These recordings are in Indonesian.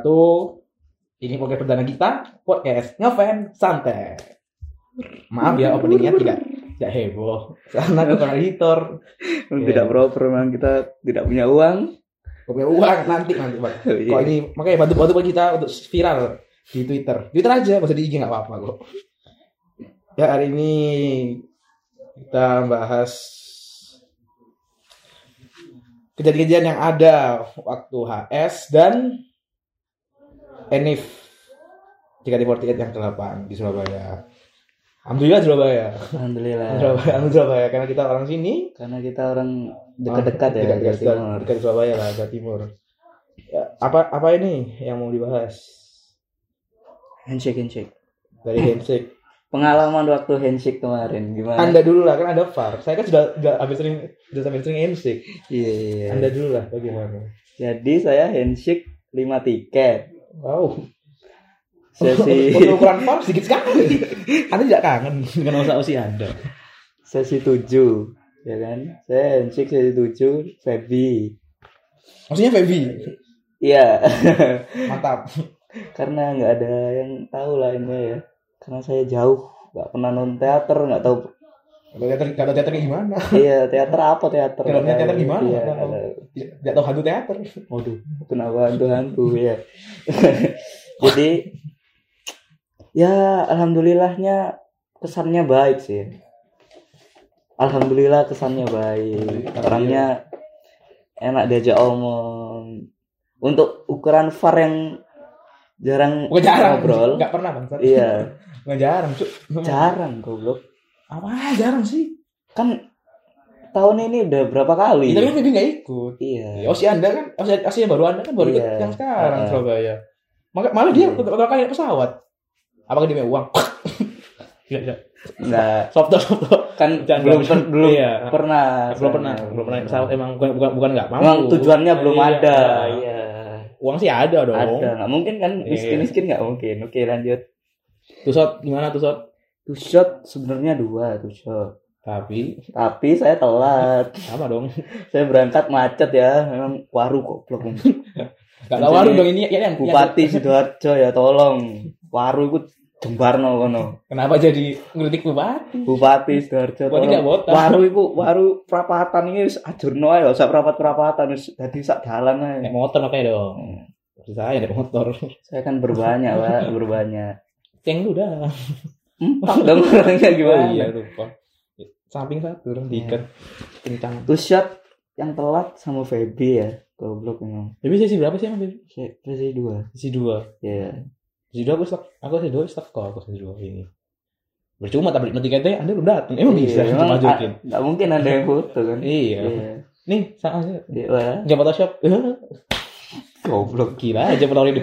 wabarakatuh. Ini podcast perdana kita, podcast Ngefans Santai. Maaf ya openingnya tidak heboh karena kurang editor. Tidak proper, memang kita tidak punya uang. Gak punya uang, nanti Bang. Kok ini makanya bantu-bantu kita untuk viral di Twitter. Twitter aja, enggak usah di IG, enggak apa-apa kok. Ya, hari ini kita bahas kejadian-kejadian yang ada waktu HS dan ENIF 348 yang ke-8 di Surabaya. Alhamdulillah Surabaya, karena kita orang sini, karena kita orang dekat-dekat ya, dekat Surabaya lah, Jawa Timur. Ya, apa ini yang mau dibahas? Handshake. Dari handshake. Pengalaman waktu handshake kemarin gimana? Anda dulu lah, kan ada VAR. Saya kan sudah habis sering handshake. Iya. Anda dulu lah, bagaimana? Jadi saya handshake 5 tiket. Wow. Sesi ukuran form sedikit sekali. Anda tidak kangen dengan usia Anda. Sesi 7, ya kan? Saya handshake sesi 7 Feby. Maksudnya Feby? Iya. Mantap. Karena enggak ada yang tahu lainnya ya. Karena saya jauh, enggak pernah nonton teater, enggak tahu. Teater gimana? Iya, teater apa teater? Teater gimana? Iya, tidak tahu hantu teater. Waduh, kenapa hantu-hantu ya. Jadi ya alhamdulillahnya kesannya baik sih. Alhamdulillah kesannya baik. Orangnya enak diajak omong. Untuk ukuran VAR yang jarang ngobrol. Enggak pernah Bang. Iya. Enggak jarang, Cuk. Jarang goblok. Apa jarang sih? Kan tahun ini udah berapa kali? Tapi Feby enggak ikut. Iya. Osi Anda kan, Osi baru Anda kan baru ikut yang sekarang Surabaya. Malah dia pertama kali naik pesawat. Apakah dia punya uang? Iya. Nah, soft kan belum pernah naik pesawat. Emang bukan enggak mampu. Emang tujuannya belum ada. Iya. Uang sih ada dong. Ada. Enggak mungkin kan miskin-miskin enggak mungkin. Oke, lanjut. Tushot gimana Tushot? Tushot sebenarnya 2 Tushot. Tapi saya telat. Sama dong. Saya berangkat macet ya. Memang waru goblok. Kalau waru dong ini ya, Bupati Sidoarjo ya tolong. Waru ikut jembarno kono. Kenapa jadi ngritik Bupati? Bupati Sidoarjo. Waru perapatan ini wis ajurno ae, sak perapat-perapatan wis dadi sak dalan ae. Nek motor oke dong. Saya nek motor. Saya kan berbanyak, Pak, berbanyak. Ceng udah. Empat dong orangnya gimana? Iya, lupa. Samping satu orang diikat kencang. Tushot yang telat sama Feby ya. Goblok memang. Tapi sesi berapa sih emang Feby? Sesi 2. Iya. Sesi 2 aku sesi 2 ini. Bercuma tak beli tiketnya, Anda belum datang. Emang bisa cuma jokin. Enggak mungkin Anda yang foto kan. Iya. Nih, saya. Enggak Photoshop. Goblok gila aja perlu di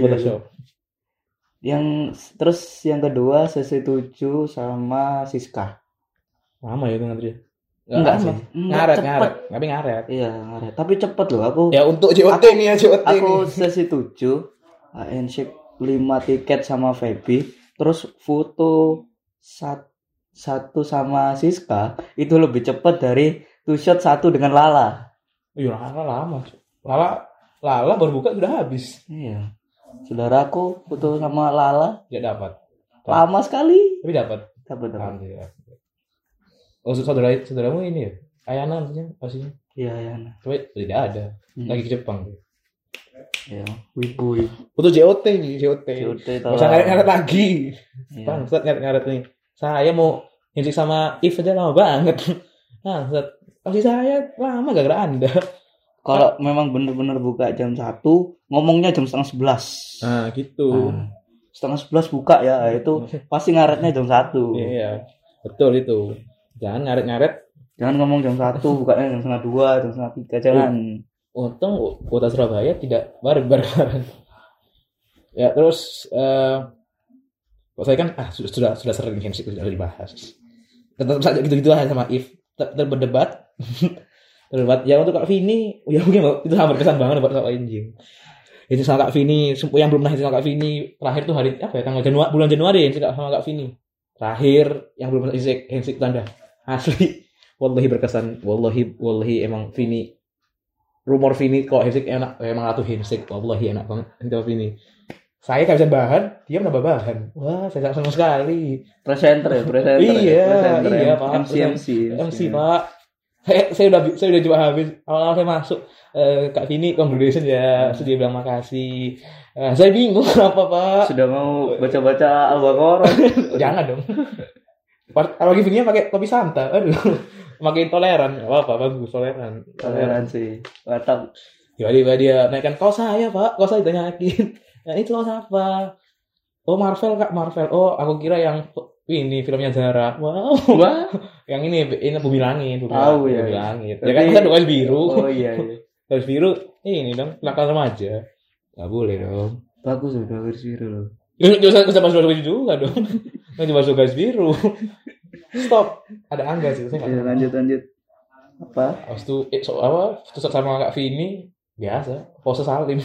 Photoshop. Yang kedua sesi 7 sama Siska. Lama ya itu ngantri. Enggak sih. Ngaret. Iya, ngaret. Tapi cepet loh aku. Ya untuk JOT nih ya, JOT nih. Aku sesi 7, handshake 5 tiket sama Feby, terus foto 1 sama Siska, itu lebih cepet dari Tushot 1 dengan Lala. Iya, Lala lama. Lala baru buka sudah habis. Iya. Saudaraku foto sama Lala enggak dapat. Lama sekali. Tapi dapat. Oh, saudaramu ini ya? Ayana maksudnya? Pastinya. Iya, Ayana. Tapi tidak ada. Lagi ke Jepang. Ya, wibu. Foto JOT. Masa ngaret lagi. Bang, Ustaz ngaret nih. Saya mau ngisi sama If aja lama banget. Nah, Ustaz. Pasti saya lama gara-gara Anda. Kalau memang benar-benar buka jam 1, ngomongnya jam 10:30. Nah, gitu. 10:30 buka ya, itu pasti ngaretnya jam 1. Iya. Betul itu. Jangan ngaret-ngaret. Jangan ngomong jam 1, bukannya jam 2:30, jam 3:30, jangan. Untung kota Surabaya tidak barbar. Ya, terus saya kan sudah sering handshake sudah dibahas. Tetap saja gitu-gitu aja sama If. Berdebat. Ya untuk Kak Vini, ya mungkin itu hampir kesan banget buat soal anjing. Itu sama Kak Vini, yang belum pernah sama Kak Vini, terakhir tuh hari apa ya? Tanggal bulan Januari sama Kak Vini. Terakhir yang belum handshake tanda asli, wallahi berkesan, wallahi emang Vini rumor Vini kalau handshake enak, memang ratu handshake, wallahi enak banget jawab Vini. Saya gak bisa bahan, dia menambah bahan. Wah, saya gak sama sekali. Presenter. Iya, Pak. MC, Pak. Saya udah coba habis. Awal-awal saya masuk, Kak Vini, congratulations ya. Terus dia bilang makasih. Saya bingung kenapa, Pak. Sudah mau baca-baca Al-Baqarah. Jangan dong. Apalagi Vininya pakai topi Santa. Aduh. Makin toleran. Wah, Pak, bagus toleran sih. Watak. Tiba-tiba dia naikkan kaos saya, Pak. Kaos saya ditanyain. Nah itu loh siapa? Oh Marvel. Oh aku kira yang ini filmnya Zara. Wow. Yang ini Bumi Langit. Ya kan kita doain biru. Oh iya. Garis biru. Ini dong nakal remaja. Gak boleh dong. Bagus udah garis biru loh. Jangan masuk baju juga dong. Jangan masuk garis biru. Stop. Ada Angga sih. Ya, lanjut. Apa? Abis itu terus sama Kak Vini biasa. Pose salim.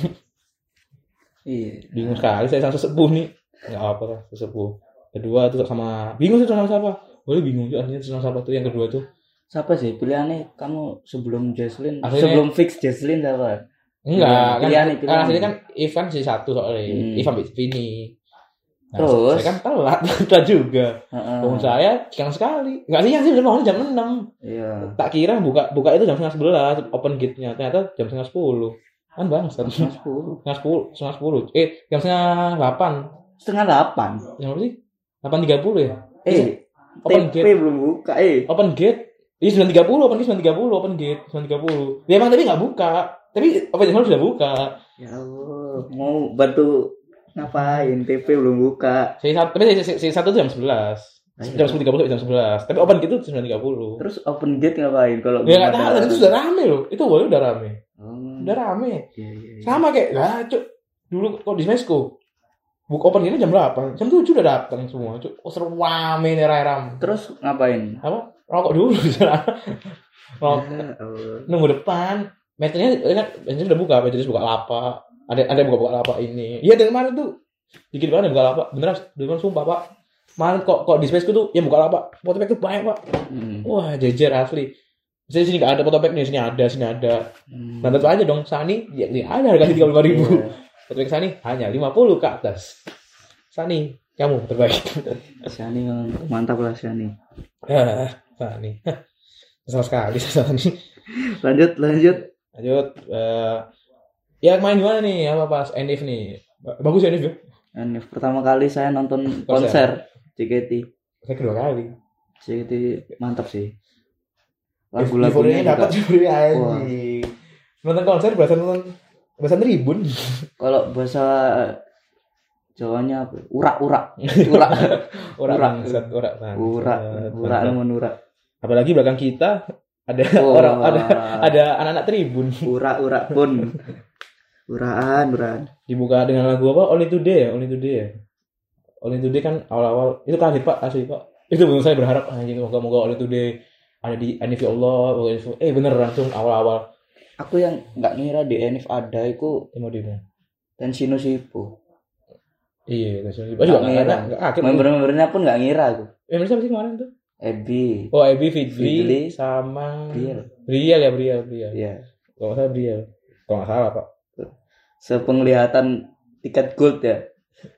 Iya. Bingung sekali saya sama sesepuh nih. Enggak apa-apa sesepuh. Kedua tuh sama bingung sih sama siapa. Boleh bingung juga akhirnya sama siapa tuh yang kedua tuh. Siapa sih pilihannya kamu sebelum Jesslyn? Sebelum fix Jesslyn siapa? Enggak, pilihan. Akhirnya kan Ivan sih satu soalnya. Ivan Vini. Nah, terus saya kan telat juga. Bangun saya siang sekali. Enggak siang sih bangun jam 6. Iya. Tak kira buka itu jam 11:11 open gate-nya. Ternyata jam 11:10. Kan bang, setengah sepuluh. Jam setengah delapan. Yang berapa sih? 8:30 ya? Open gate belum buka. Open gate. Iya 9:30. Open gate 9:30. Ya emang tapi nggak buka. Tapi open gate sudah buka. Ya Allah, mau bantu ngapain? TP belum buka. Tapi satu itu jam 11. Jam 10:30 sampai jam 11. Tapi open gate itu 9:30. Terus open gate ngapain? Kalau ya nggak tahu. Itu sudah rame loh. Itu awalnya udah rame. Udah rame. Yeah. Sama kayak lah cuk. Dulu kok di Mesko. Book open ini jam 8. Jam 7 udah datang semua, cuk. Serwame nih ram. Terus ngapain? Apa? Rokok dulu di sana. Nunggu depan. Meternya udah buka, jadi buka lapak. Ada buka lapak ini. Iya, dari kemarin tuh. Dikit banget buka lapak. Beneran, beneran sumpah, Pak. Kemarin kok di Mesko tuh yang buka lapak. Potepek tuh banyak, Pak. Wah, jejer asli. Di sini nggak ada potopek nih, sini ada. Nah tentu aja dong, Sani ya ada harga 35.000. Potopek Sani hanya 50 ke atas. Sani, kamu terbaik. Sani mantap lah Sani. Sani, salah sekali Sani. Lanjut. Ya main gimana nih apa pas Enif nih? Bagus ya Enif. Enif pertama kali saya nonton konser JKT. Saya kedua kali. JKT mantap sih. Lagu-lagunya dapat juri anjing. Nonton konser bahasa Tribun. Kalau bahasa Jawanya apa? Urak. Apalagi belakang kita ada orang ada anak-anak Tribun. Urak pun. Uraan. Dibuka dengan lagu apa? Only Today. Only Today kan awal-awal itu kaget Pak, asli Pak. Itu benar saya berharap anjing moga-moga Only Today ada di Enif ya Allah, bener langsung awal-awal. Aku yang nggak ngira di Enif ada, itu demo. Tenshino Shibu. Iya, Tenshino Shibu. Juga nggak. Member-membernya pun nggak ngira aku. Member siapa sih kemarin tuh? Ebi. Oh Ebi, Fidli sama Briel. Iya. Kalau nggak salah Pak. Sepenglihatan tiket gold.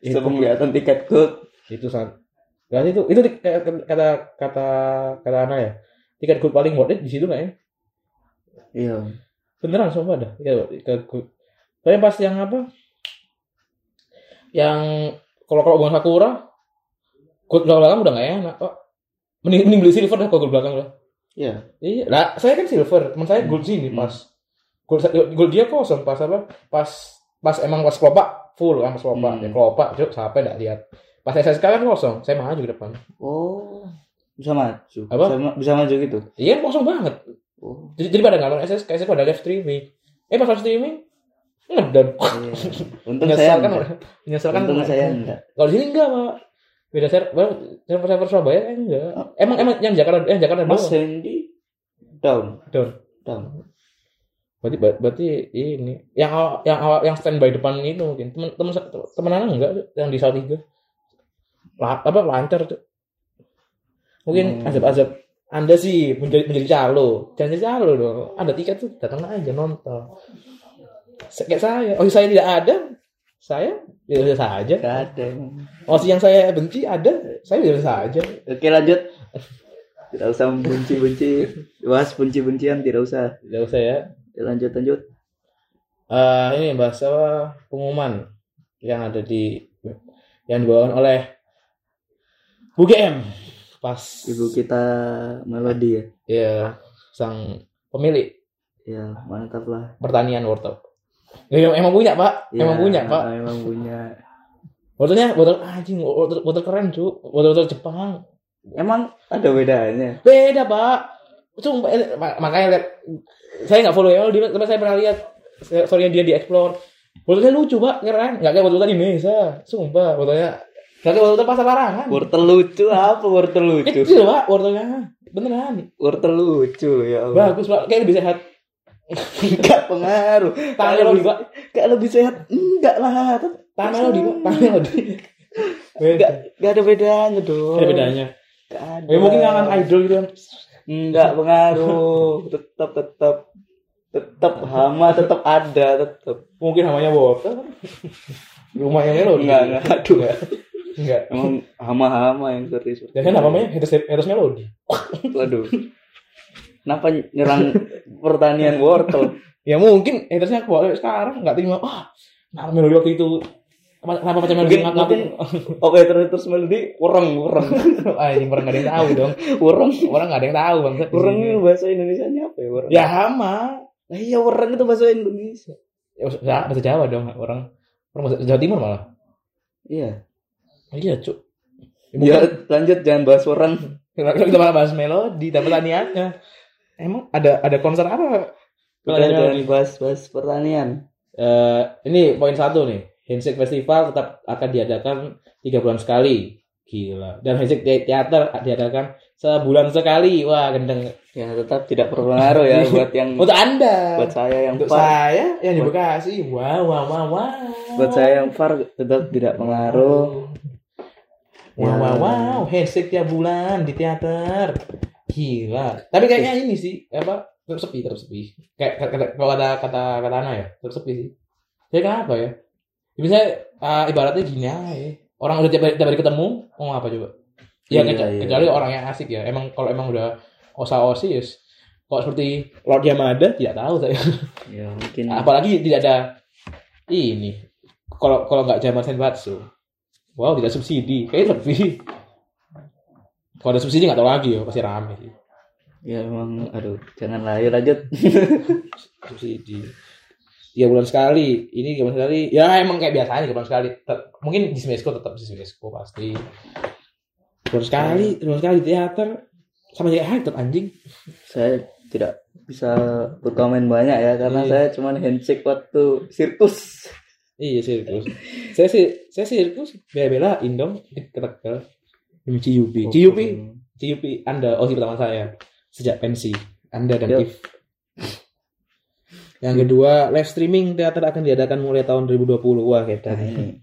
Itu sangat. Gak itu kata Ana ya. Tiket gold paling worth it di situ enggak ya? Iya. Beneran semua ada. Tiket gold. Tapi pas yang apa? Yang kalau Bang Sakura gold belakang udah enggak enak, Pak. Mending beli silver dah gold belakang lah. Iya. Iya. Lah, saya kan silver, teman saya gold sini pas. Gold dia kosong pas apa? Pas emang pas kelopak full kan pas kelopak. Ya kelopak, cuk, sampai enggak lihat. Pas SSK kan kosong, saya maju ke depan. Oh. Bisa maju. Apa? Bisa maju gitu. Iya, kosong banget. Oh. Jadi pada nonton SSK pada live streaming. Pas live streaming ngedon. Iya. Untung saya kan menyesalkan. Untung saya enggak. Kalau di sini enggak, Pak. Beda server Surabaya kan enggak. Emang yang Jakarta doang. Mas Sandy down. Berarti ini yang standby depan itu mungkin. Teman-teman enggak yang di Salatiga. Lancar tuh. Mungkin azab-azab Anda sih menjadi calo, jangan jadi calo dong. Anda tiket tuh datang aja nonton. Kayak saya, saya tidak ada, saya biasa saja. Yang saya benci ada, saya biasa saja. Oke lanjut, tidak usah benci-benci, bahas benci-bencian tidak usah ya. Lanjut. Ini bahasa pengumuman yang ada yang dibawakan oleh Bu GM. Pas ibu kita Melodi ya. Iya, sang pemilik. Iya, mantap lah. Pertanian wortel. Ya, emang punya, Pak. Ya, Emang punya. Wortelnya wortel keren, Cuk. Wortel Jepang. Emang ada bedanya? Beda, Pak. Cuma makanya lihat saya enggak follow ya, tapi saya pernah lihat story-nya dia di Explore. Wortelnya lucu, Pak. Keren. Enggak kayak wortel tadi Indonesia. Sumpah, wortelnya kali wortel pasar larangan. Wortel lucu. Itu Pak, wortelnya. Beneran. Wortel lucu ya Allah. Bagus Pak, kayak lebih sehat. Enggak pengaruh. Tanelodi Pak, kayak lebih sehat. Enggak lah. Tanelodi. Enggak ada bedanya dong. Ada bedanya. Enggak ada. Ya mungkin kangen idol gitu kan. Enggak pengaruh. Tetap hama tetap ada, tetap. Mungkin hamanya wortel. Rumahnya Melodi. Enggak, aduh. Enggak, emang hama-hama yang seperti itu. Ya kan namanya haters Melodi. Waduh. Kenapa nyerang pertanian wortel? Ya mungkin hatersnya kok sekarang enggak terima. Wah, kenapa Melodi waktu itu? Kenapa macam Melodi ngapain? Oke, haters Melodi ureng. Ah, ini orang enggak ada yang tahu dong. Orang enggak ada yang tahu, Bang. Ureng itu bahasa Indonesianya apa ya, ureng? Ya hama. Lah iya, ureng itu bahasa Indonesia. Ya bahasa Jawa dong, orang bahasa Jawa Timur malah. Iya. Iya Cuk. Ya, lanjut jangan bahas orang. Kita malah bahas Melodi dan pertaniannya. Emang ada konser apa? Udah bahas pertanian. Ini poin 1 nih. Handshake Festival tetap akan diadakan 3 bulan sekali. Gila. Dan Handshake Teater diadakan sebulan sekali. Wah, gendeng. Ya, tetap tidak berpengaruh ya buat yang untuk Anda. Buat saya yang saya yang di Bekasi. Wah. Buat saya yang far tetap tidak pengaruh. Wow, handshake tiap bulan di teater. Gila. Tapi kayaknya ini sih, terus sepi. Kayak kalau ada kata Ana ya, terus sepi sih. Jadi kenapa ya? Misalnya ibaratnya gini aja. Orang udah tiap hari ketemu, mau apa coba? Ya kecuali orang yang asik ya. Emang kalau udah osa-osis, kalau seperti Lord Yamada tidak tahu saya. Ya mungkin. Apalagi tidak ada ini. Kalau nggak Jaman Senbatsu. Wow, tidak subsidi. Kayak lebih. Kalau ada subsidi nggak tahu lagi ya, pasti ramai. Ya emang, aduh, janganlah ya lanjut. Subsidi. 3 bulan sekali, ini 3 bulan sekali. Ya emang kayak biasanya 3 bulan sekali. Mungkin di Smesco tetap di Smesco pasti. 3 bulan sekali teater sama jadi hater anjing. Saya tidak bisa berkomen banyak ya karena saya cuma handshake waktu sirkus. Iya sirkus. Saya sirkus bela-belain dong ketekel. Demi Ciyupi Anda OSI pertama saya sejak pensi Anda dan If. Yang kedua, live streaming teater akan diadakan mulai tahun 2020. Wah, kita ini.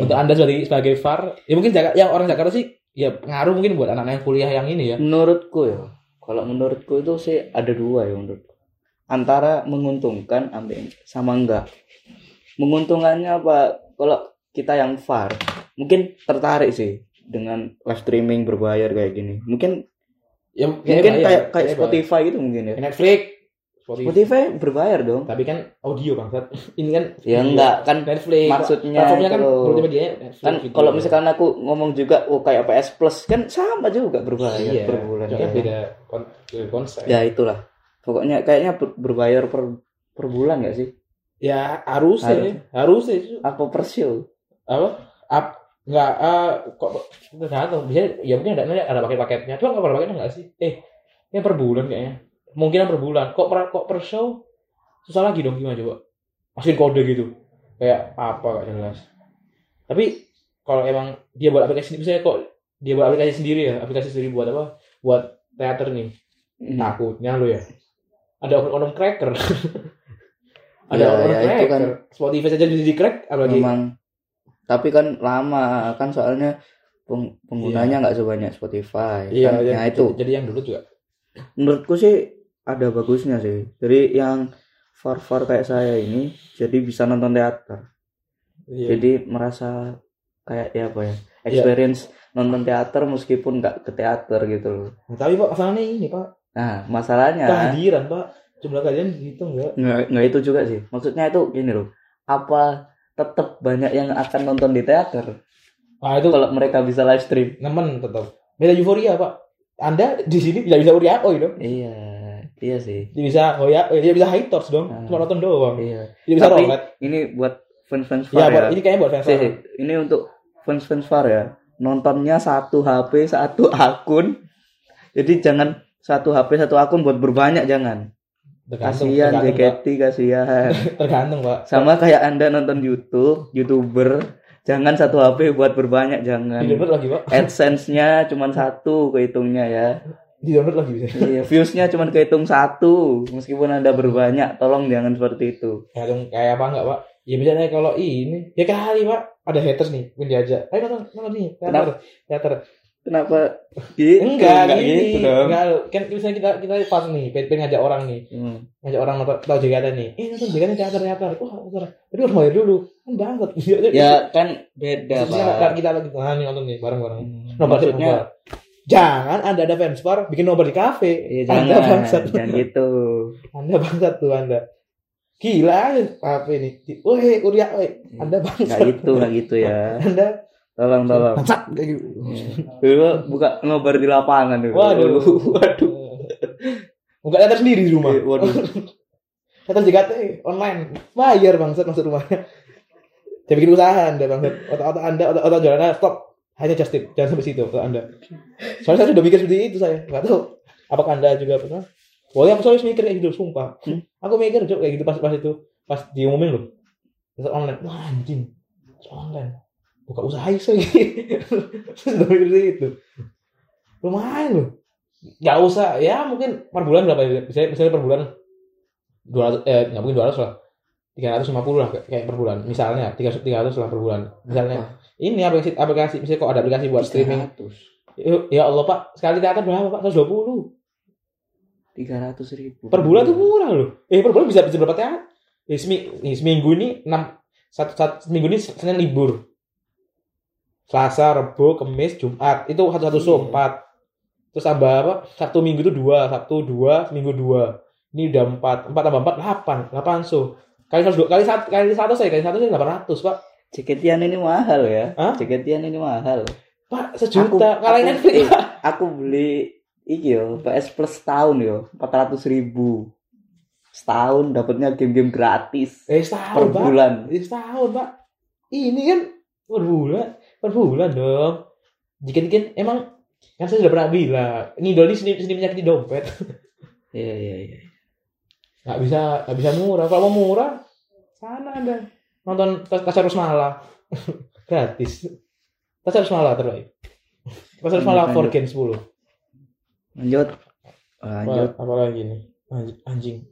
Untuk Anda sebagai VAR, ya mungkin yang orang Jakarta sih ya pengaruh mungkin buat anak-anak yang kuliah yang ini ya. Menurutku ya. Kalau menurutku itu sih ada 2 ya menurutku. Antara menguntungkan sama enggak. Menguntungkannya apa? Kalau kita yang VAR mungkin tertarik sih dengan live streaming berbayar kayak gini. Mungkin ya, kayak Spotify gitu mungkin ya. Netflix, Spotify berbayar dong. Tapi kan audio bangsat. Ini kan ya enggak kan Netflix. Maksudnya kan kalau misalkan aku ngomong juga kayak PS Plus kan sama juga berbayar per bulan. Iya, beda konsep. Ya itulah. Pokoknya kayaknya berbayar per bulan nggak sih? Ya harus sih. Apa per show? Kok tergantung. Bisa ya mungkin ada paket-paketnya. Cuma nggak paket-paketnya nggak sih? Ini per bulan kayaknya. Mungkinan per bulan. Kok per show? Susah lagi dong gimana coba? Masukin kode gitu. Kayak apa nggak jelas. Tapi kalau emang dia buat aplikasi, misalnya kok dia buat aplikasi sendiri ya, buat apa? Buat teater nih. Takutnya lu ya. Ada oknum cracker. Ada oknum cracker. Kan Spotify saja jadi di crack apalagi. Memang. Tapi kan lama kan soalnya penggunanya nggak sebanyak Spotify. Iya, kan? Nah, itu. Jadi yang dulu juga. Menurutku sih ada bagusnya sih. Jadi yang far-far kayak saya ini, jadi bisa nonton teater. Iya. Jadi merasa kayak ya apa ya? Experience iya. Nonton teater meskipun nggak ke teater gitu loh. Nah, tapi Pak masalahnya ini Pak. Nah masalahnya. Kehadiran Pak. Jumlah kalian gitu nggak itu juga sih. Maksudnya itu gini loh. Apa tetap banyak yang akan nonton di teater? Nah, itu kalau mereka bisa live stream. Nemen tetap. Beda euforia Pak. Anda di sini tidak bisa uriao itu. Iya, iya sih. Dia bisa hoya, dia bisa high tops dong. Cuma nonton doang. Iya. Dia bisa roket. Ini buat fans-fans VAR ya. Ini kayaknya buat fans VAR. Ini untuk fans-fans VAR ya. Nontonnya satu HP, satu akun. Jadi jangan satu HP, satu akun buat berbanyak jangan. Kasihan JKT, kasihan. Tergantung Pak. Sama kayak Anda nonton YouTube, YouTuber, jangan satu HP buat berbanyak, jangan. Di download lagi Pak. AdSense-nya cuma satu kehitungnya ya. Di download lagi bisa. Iya, views-nya cuma kehitung satu, meskipun Anda berbanyak, tolong jangan seperti itu. Ya dong, kayak apa enggak Pak? Ya misalnya kalau ini, ya kali Pak, ada haters nih, pun diajak. Ayo nonton nih, teater. Kenapa? Gitu, enggak gini. Enggak. Kan misalnya kita pas nih, pengen ngajak orang nih. Ngajak orang tahu JKT nih. Nonton JKT teater. Wah, teater. Tapi harus bayar dulu. Kan banget. Ya kan beda, Pak. Kan kita lagi nonton nih bareng-bareng. Maksudnya jangan Anda ada fans bar bikin nobar di kafe. Ya, Anda bangsat. Jangan gitu. Anda bangsat tuh Anda. Gila apa ini? Woi, uriak woi. Anda bangsat. Enggak gitu ya. Anda tolong. Masak kayak gitu. Iya. Buka nobar di lapangan tuh. Waduh. Buka teater sendiri di rumah. Waduh. Teater JKT online. Bayar bangsat masuk rumahnya. Dia bikin usaha Anda bangsat. Otak-otak Anda, otak jalannya stop. Hanya just tip. Jangan sampai situ otak Anda. Soalnya saya sudah mikir seperti itu saya. Enggak tahu apakah Anda juga pernah. Wah, aku soalnya mikir kayak gitu sumpah. Aku mikir juga kayak gitu pas itu, pas diumumin loh. Teater online. Wah, anjing. Online. Buka usaha iso gitu. Sudah mikir itu. Lumayan loh. Enggak usah ya mungkin per bulan berapa ya? Misalnya per bulan 200 enggak mungkin 200 lah. 350 lah kayak per bulan. Misalnya 300 lah per bulan. Misalnya ini aplikasi misalnya kok ada aplikasi buat 300. Streaming. Ya Allah Pak, sekali teater berapa Pak? 120. 300 ribu. Per bulan tuh murah loh. Per bulan bisa berapa teater? Seminggu ini 6 seminggu ini Senin libur. Selasa, Rebo, Kemis, Jumat itu 1/4. Terus tambah apa? Sabtu Minggu itu 2, Sabtu 2, Minggu 2. Ini udah 4 tambah 4 8 so. Kali 100 saya 800, Pak. Tiketian ini mahal ya. Tiketian ini mahal. Pak, 1 juta. Kali Netflix. Aku beli iki yo, PS Plus setahun yo, 400.000. Setahun dapatnya game-game gratis. Setahun, per bulan. Setahun, Pak. Ini kan per bulan dong. Dikit-dikit emang kan saya sudah pernah bilang ngidoli seni menyakiti dompet. Iya. Nggak bisa murah. Kalau mau murah sana Anda nonton Tasar Rusmala gratis. Tasar Rusmala terbaik. Tasar Rusmala 4K 10. Lanjut. Apa lagi nih? Anjing.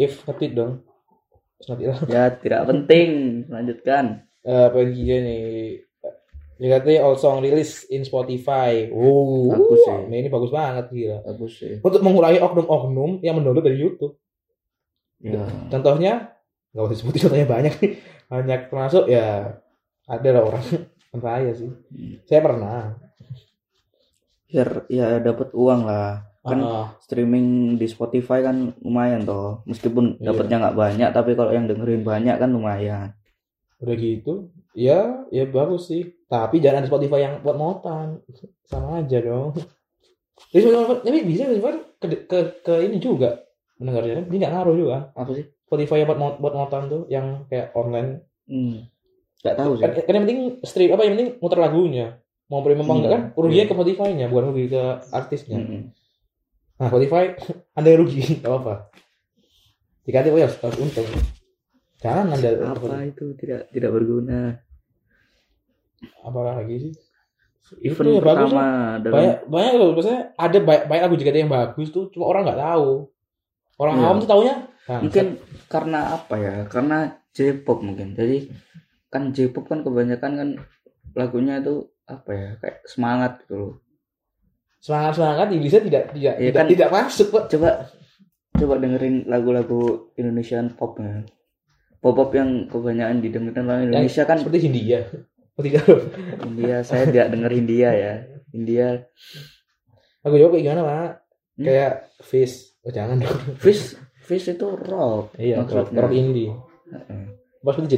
If ketik dong. Ya tidak penting. Lanjutkan. Apa lagi nih? JKT all song release in Spotify. Bagus sih. Nah, ini bagus banget gila. Bagus sih. Untuk mengurangi oknum-oknum yang mendownload dari YouTube. Ya. Contohnya enggak usah sebutin contohnya banyak nih. Banyak termasuk ya ada lah orang saya sih. Saya pernah. Ya dapat uang lah. Kan streaming di Spotify kan lumayan toh. Meskipun dapatnya enggak banyak tapi kalau yang dengerin banyak kan lumayan. Udah gitu. Ya bagus sih. Tapi jangan ada Spotify yang buat motan. Sama aja dong. Tapi bisa ke ini juga mendengarnya. Ini enggak ngaruh juga. Apa sih? Spotify yang buat motan tuh yang kayak online. Enggak tahu sih. Kan yang penting stream apa yang penting muter lagunya. Mau premium enggak kan? Ruginya ke Spotify-nya, bukan rugi ke artisnya. Nah, Spotify Anda yang rugi, enggak apa-apa. Dikati oh ya harus untung. Jangan Anda apa itu tidak berguna. Apakah lagi sih? Event ya pertama dalam... banyak loh biasanya ada banyak lagu JKT yang bagus tuh cuma orang nggak tahu. Orang awam tuh taunya mungkin karena apa ya? Karena J-pop mungkin. Jadi kan J-pop kan kebanyakan kan lagunya itu apa ya, kayak semangat gitu loh. Semangat Indonesia tidak masuk Pak. Coba dengerin lagu-lagu Indonesian pop ya. Pop yang kebanyakan didengarkan orang Indonesia kan seperti Hindia. Hindia, saya tidak denger Hindia ya. Hindia. Aku jawab kayak gimana, Pak? Kayak Fish. Oh, jangan dong. Fish itu rock. Iya, maksudnya rock indie.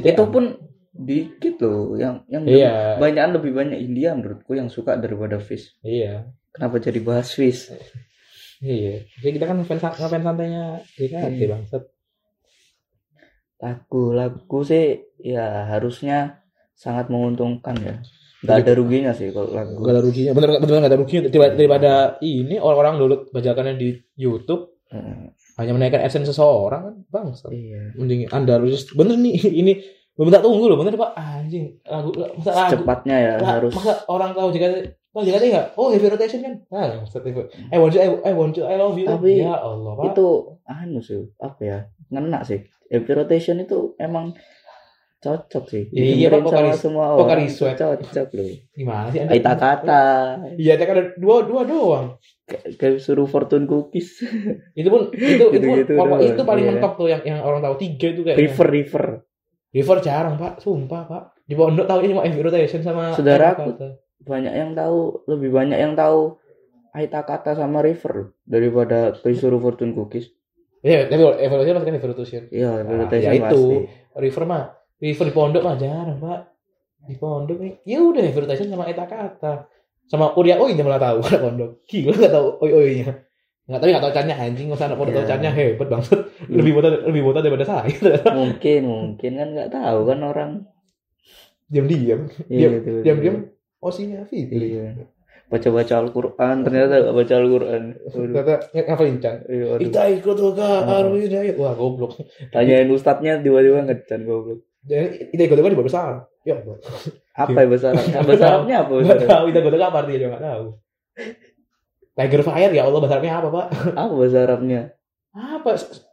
Itu pun dikit loh yang iya. lebih banyak Hindia menurutku yang suka daripada Fish. Iya. Kenapa jadi bahas Fish? Iya. Jadi kita kan fans santainya DKT bangsat. Lagu sih ya harusnya sangat menguntungkan ya. Gak ada ruginya sih kalau lagu. Gak ada ruginya, bener gak ada ruginya daripada ini orang-orang download bajakannya di YouTube hanya menaikkan adsense seseorang kan bangsat. Iya. Mending Anda harus bener nih ini bentar tunggu loh bener Pak anjing lagu cepatnya ya harus. Masa orang tahu JKT enggak? Oh, heavy rotation kan. Nah, I want you, I love you. Tapi, ya Allah, Pak. Itu sih, apa ya? Ngena sih. Heavy rotation itu emang cocok sih. Iya, Pak, semua orang. Cocok loh. Gimana sih? Aita kata. Iya, ada kan dua doang. Kayak suruh fortune cookies. Itu pun itu paling mentok tuh yang orang tahu tiga itu kayak River jarang, Pak. Sumpah, Pak. Di pondok tahu ini cuma heavy rotation sama saudaraku. Lebih banyak yang tahu Aita Kata sama River daripada Pesuruh Fortune Cookies. Iya, tapi evolution masih kan evolution. Iya, evolution itu River di pondok mah jarang, Pak. Di pondok nih. Ya udah evolution sama Aita Kata. Sama Uria Oi enggak malah tahu di pondok. Gila enggak tahu Oi-oinya. Enggak tahu cannya anjing, masa anak pondok tahu cannya hebat banget. Lebih botak daripada saya. Mungkin kan enggak tahu kan orang. Diam-diam. Diam-diam. Osinya Fitri. Iya. Baca-baca Al-Qur'an, ternyata enggak baca Al-Qur'an. Ternyata ngapalin Chan. Kita ikut juga arwahnya. Wah, goblok. Tanyain ustadznya tiba-tiba ngecan goblok. Jadi kita ikut juga di bahasa Arab. Ya, apa ya bahasa Arab? Bahasa Arabnya apa? Enggak tahu, kita ikut apa artinya enggak tahu. Tiger Fire ya Allah, bahasa Arabnya apa, Pak? Apa bahasa Arabnya? Apa?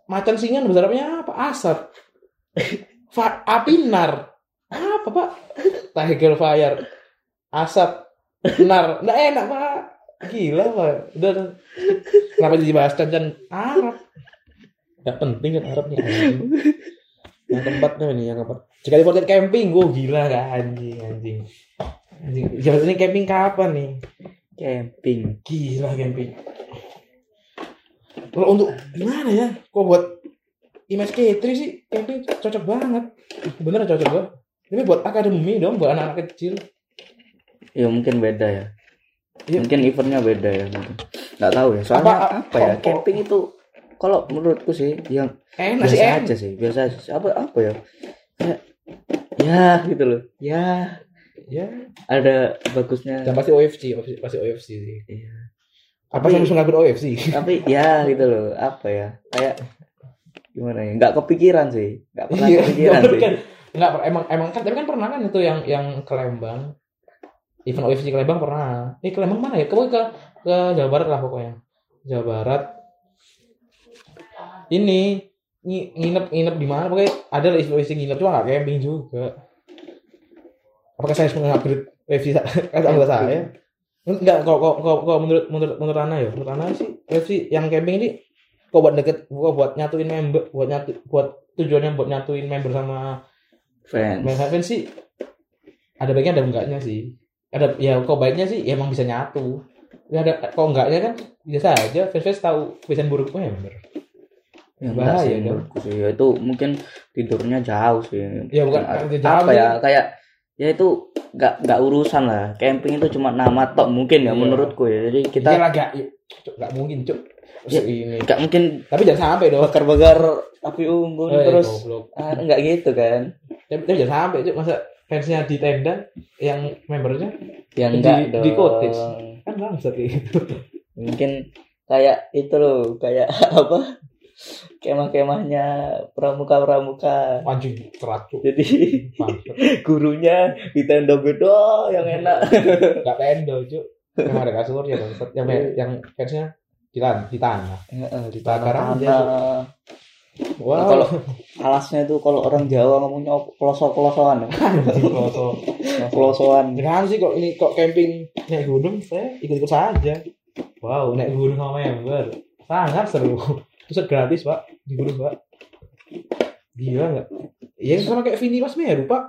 Macan singan bahasa Arabnya apa? Asad. Apinar. Apa, Pak? Tiger Fire. Asap, benar, nggak enak Pak, gila Pak, udah, kenapa jadi bahas cancan Arab? Nggak penting kan Arab nih. Yang keempatnya jika diportet camping, gue gila nggak anjing. Jam ini camping kapan nih? Camping, gila camping. Kalau untuk gimana ya? Kok buat image K3 sih camping cocok banget, bener cocok banget. Tapi buat akademi dong, buat anak-anak kecil. Ya mungkin beda ya. Mungkin eventnya beda ya. Nggak tahu ya. Soalnya apa ya? Camping itu kalau menurutku sih yang biasa aja sih. Apa ya? Ya gitu loh. Ya. Ada bagusnya. Dan pasti OFC sih. Iya. Apa sih langsung ngabur OFC? Tapi ya gitu loh. Apa ya? Kayak gimana ya? Nggak kepikiran sih. Nggak pernah kepikiran sih. Nggak emang kan tapi kan pernah kan itu yang ke Lembang. Event OFC Kelembang pernah. Kelembang mana ya? Kamu ke Jawa Barat lah pokoknya. Jawa Barat. Ini nginep di mana? Pokoknya ada lah OFC nginep cuma nggak camping juga. Apakah saya harus mengupgrade OFC? Kata anggota saya. Enggak. Kok menurut Ana ya. Menurut Ana sih OFC yang camping ini kok buat deket, buat nyatuin member, tujuannya buat nyatuin member sama fans sih. Ada baiknya ada enggaknya sih. Ada ya kok baiknya sih ya emang bisa nyatu. Ya ada kok enggaknya kan biasa aja fans tahu kebiasaan buruk member. Ya bahaya sih, ya itu mungkin tidurnya jauh sih. Ya bukan apa ya sih. Kayak ya itu enggak urusan lah. Camping itu cuma nama tok mungkin ya menurutku ya. Jadi kita enggak mungkin, Cuk. Ya, ini enggak mungkin. Tapi jangan sampai dong bakar api unggun terus. Enggak gitu kan. Tapi jangan sampai, Cuk. Masa fansnya di tenda, yang membernya yang di kotis kan langsung gitu. Mungkin kayak itu loh, kayak apa kemah-kemahnya pramuka anjing teracuk. Jadi gurunya di tenda bedo yang enak. Enggak tenda, Cuk. Yang ada kasurnya banget. Yang fansnya di tanah. Heeh, di tanah. Wow. Nah, kalau alasnya itu kalau orang Jawa ngomongnya kloso-klosoan. Kloso-klosoan. Jangan sih kok ini kok camping naik gunung saya ikut-ikut saja. Wow, naik gunung sama member. Sangat seru. Itu gratis, Pak. Di gunung, Pak. Gila enggak? Ya sama kayak Vini Mas Meru, Pak.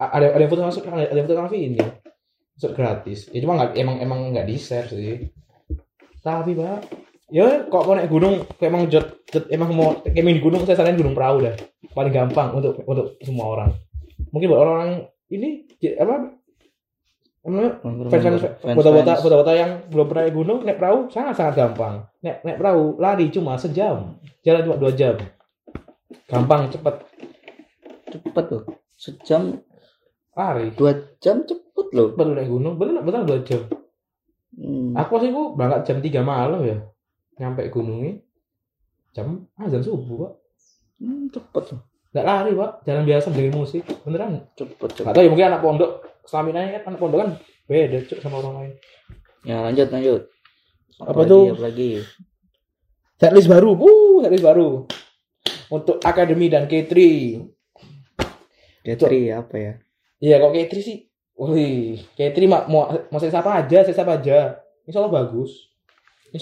Ada foto masuk, ada foto sama Vini. Masuk gratis. Ya cuma enggak emang enggak di-share sih. Tapi, Pak, ya kok mau naik gunung, kok emang jod, emang mau camping di gunung, saya saranin gunung perahu dah, paling gampang untuk semua orang. Mungkin buat orang ini foto-foto yang belum pernah naik gunung, naik perahu sangat gampang. Naik perahu lari cuma sejam, jalan cuma 2 jam, gampang cepet loh, sejam lari 2 jam cepet loh. Baru naik gunung, betul 2 jam. Aku sih gua berangkat jam 3 malam ya. Nyampe gunungnya jam subuh, Pak. Cepet. Nggak lari, Pak. Jalan biasa dengerin musik. Beneran cepet. Atau ya mungkin anak pondok, staminanya kan anak pondok kan beda cuk sama orang lain. Ya, lanjut. Apa lagi? Setlist baru. Setlist baru. Untuk Akademi dan K3. K3 apa ya? Iya, kok K3 sih? Wih, K3 mau siapa aja. Insya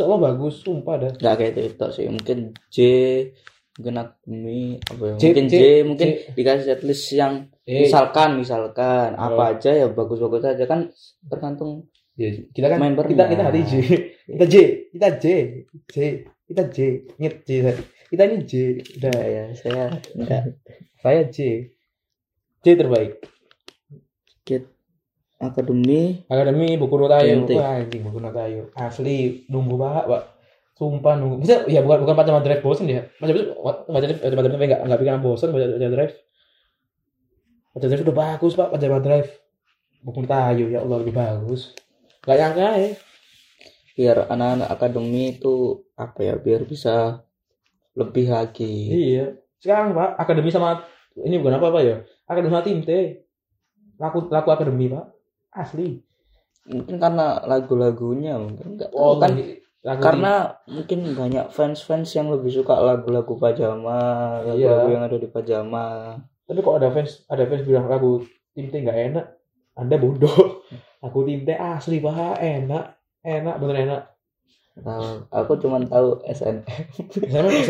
Allah bagus, sumpah dah. Nggak kayak itu sih, mungkin J, mungkin Akademi, apa ya? Mungkin dikasih setlist yang misalkan apa aja ya bagus-bagus aja kan tergantung. Ya, kita kan kita hari J, kita J, nyet J, kita ini J, udah ya saya enggak, saya J terbaik. Kita Akademi buku Notayo, buku Notayo. Asli nunggu banget, Pak. Sumpah nunggu. Bisa ya bukan macam drive bosen ya. Macam enggak bikin bosen baca drive. Baca drive udah bagus, Pak, baca drive. Buku Notayo ya Allah lebih bagus. Enggak nyangka ya. Biar anak-anak Akademi itu apa ya, biar bisa lebih lagi. Iya. Sekarang, Pak, Akademi sama ini bukan apa-apa ya. Akademi sama tim T. Laku Akademi, Pak. Asli. Mungkin karena lagu-lagunya mungkin enggak. Oh, kan karena mungkin banyak fans yang lebih suka lagu-lagu Pajama, lagu-lagu yang ada di Pajama. Tapi kok ada fans bilang lagu Tim T enggak enak. Anda bodoh. Lagu Tim T asli, Pak, enak bener enak. Nah, aku cuma tahu SNM.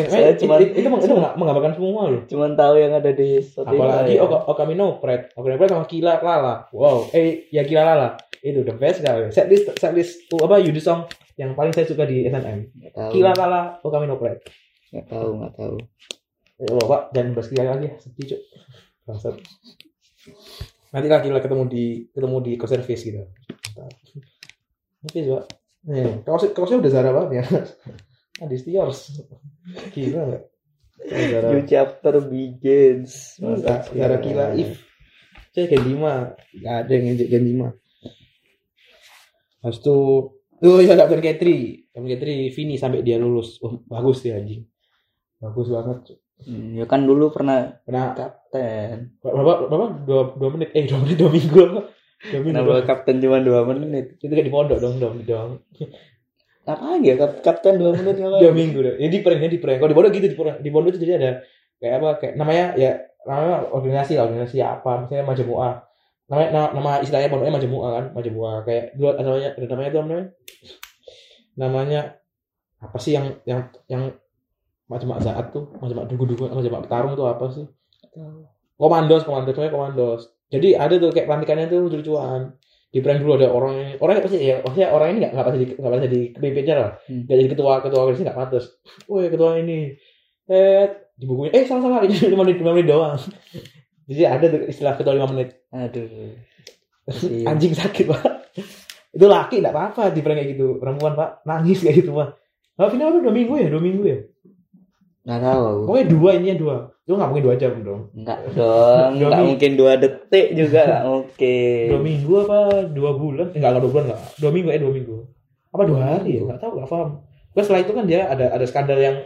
Saya cuma itu menggambarkan semua loh. Cuma tahu yang ada di Spotify. Apalagi ya. Okami no Pret. Okami no Pret sama Kila Lala. Wow. Kila Lala. Itu the best kali. Setlist apa Yudi song yang paling saya suka di SNM. Kila Lala, Okami no Pret. Enggak tahu. Loh, Pak, jangan bahas Kila lagi. Sedih, Cuk. Bangsat. Nanti lagi ketemu di konservis gitu. Oke, Pak. Nih, kaosnya udah Zara banget ya. Adistiors. Gila enggak? New chapter begins. Masa Zara gila if. Cek Gen 5. Enggak ada yang ngejek Gen 5. Habis itu ya daftar K3. Vini sampai dia lulus. Oh, bagus dia anjing. Bagus banget. Ya kan dulu pernah kapten. Berapa? 2 menit. 2 minggu apa? Kenapa kapten cuma 2 menit? Itu kan di pondok dong. Apaan ya kapten 2 menit ngapain? 2 minggu dah. Ini di prank. Kalau di pondok gitu di pondok itu jadi ada kayak namanya organisasi apa? Misalnya Majmu'ah. Nama istilahnya pondoknya Majmu'ah kan? Majmu'ah kayak dua namanya itu namanya. Namanya apa sih yang Majma' Zaat tuh? Majma' Dugu-Dugu, Majma' Petarung tuh apa sih? Komandos. Jadi ada tuh kayak pelantikannya tuh lucu-lucuan. Di prank dulu ada orang pasti ya, maksudnya orang ini enggak pasti di PPJ lah. Enggak jadi ketua organisasi enggak pantas. Woi, ketua ini. Di bukunya salah ini 5 menit doang. Jadi ada tuh istilah ketua 5 menit. Aduh. Anjing sakit, Pak. Itu laki enggak apa-apa di prank kayak gitu. Perempuan, Pak, nangis kayak gitu, Pak. Nah, final udah 2 minggu ya. Enggak tahu aku. Pokoknya 2. Lu gak mungkin 2 jam dong. Enggak mungkin 2 detik juga gak mungkin. 2 minggu apa 2 bulan? Enggak 2 bulan gak. 2 minggu 2 minggu. Apa 2 hari ya? Gak tau, gak paham. Terus setelah itu kan dia ada skandal yang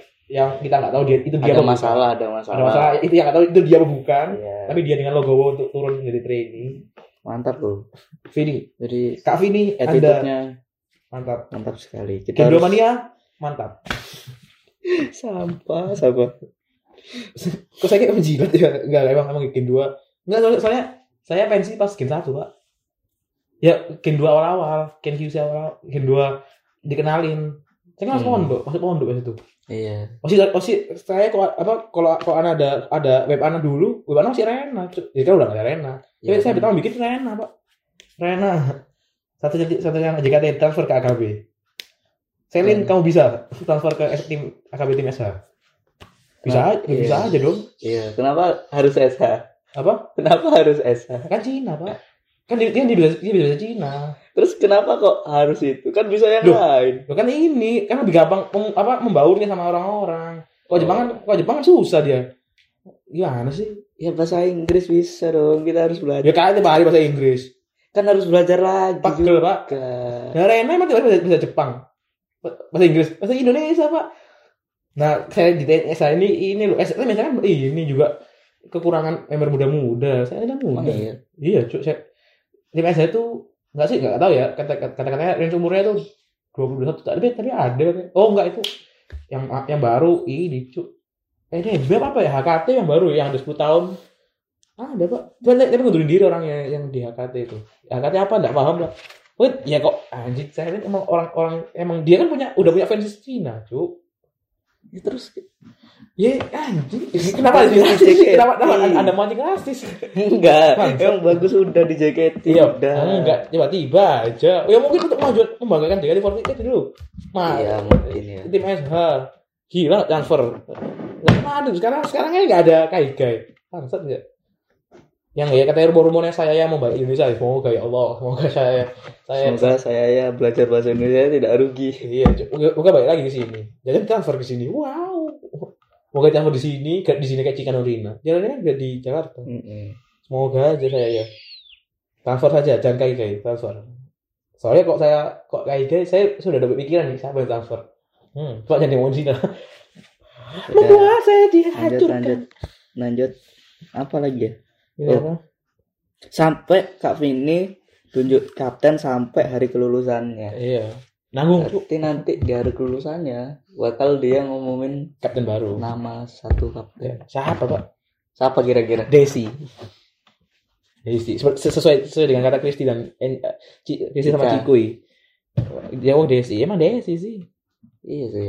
kita gak tahu dia itu dia ada masalah. Itu yang gak tahu itu dia apa bukan. Yeah. Tapi dia dengan Legowo untuk turun dari training. Mantap loh. Vini. Jadi Kak Vini attitude-nya mantap sekali. Kendomania mantap. Sampah. Kok saya kayak menjilat ya? Enggak, emang game 2. Enggak, soalnya saya pensi pas game 1, Pak. Ya, game 2 awal-awal, game QC awal, game 2 dikenalin. Saya kan masuk pondok pas itu. Iya. Masih saya kalau ana ada web ana dulu, web ana masih Rena. Ya kan udah enggak ada Rena. Tapi saya pertama bikin Rena, Pak. Rena. Satu-satunya JKT transfer ke AKB. Selin, kamu bisa transfer ke tim AKB tim SH. Bisa aja dong. Iya, kenapa harus SH? Apa? Kenapa harus SH? Kan Cina, Pak. Kan dia bisa Cina. Terus kenapa kok harus itu? Kan bisa yang lain. Kan ini kan lebih gampang membaurnya sama orang-orang. Kalau Jepang susah dia. Gimana sih? Ya bahasa Inggris bisa dong. Kita harus belajar. Ya kan tiap hari bahasa Inggris. Kan harus belajar lagi juga, Pak. Nah, Rena emang bisa Jepang. Bahasa Inggris, bahasa Indonesia, Pak. Nah, saya di TNS ini loh. Misalkan ini juga kekurangan member muda-muda. Saya kan muda. Oh, iya, Cuk. Tim SH itu enggak tahu ya, kata-katanya range umurnya itu 21 tapi ada. Oh, enggak itu. Yang baru ini, Cuk. Beb apa ya? HKT yang baru yang ada 10 tahun. Ada, Pak. Tapi ngundurin diri orang yang di HKT itu. HKT apa enggak paham lah. Wait, ya kok anjing saya ini emang orang-orang emang dia kan udah punya fans Cina, Cuk. Ya, terus ya anjing kenapa di JKT? Kenapa Anda mau anjing rasis? Enggak, yang bagus udah di JKT. Ya udah. Enggak, tiba-tiba aja. Ya mungkin untuk maju membanggakan JKT48 dulu. Iya, ini. Tim SH gila transfer. Enggak ada sekarangnya enggak ada Kaigai. Bangsat enggak? Yang ya katanya rumornya saya yang membaik Indonesia, semoga ya Allah, semoga saya belajar bahasa Indonesia tidak rugi. Iya, semoga balik lagi ke sini. Jadi transfer ke sini. Wow. Semoga transfer di sini kayak Cikan Urina. Jalannya enggak di Jakarta. Semoga aja saya ya. Transfer saja, jangan Kaigai, transfer. Soalnya kok Kaigai, saya sudah ada pikiran nih siapa yang transfer. Coba jadi mau Cina. Mengapa saya dihancurkan? Lanjut. Apa lagi ya? Oh. Sampai Kak Vini tunjuk kapten sampai hari kelulusannya. Iya. Nanggung. Nanti di hari kelulusannya bakal dia ngumumin kapten baru. Nama satu kapten. Siapa, Pak? Siapa kira-kira? Desi. Sesuai dengan kata Kristi dan Kristi sama Cikui. Dia Desi. Emang Desi sih. Iya sih.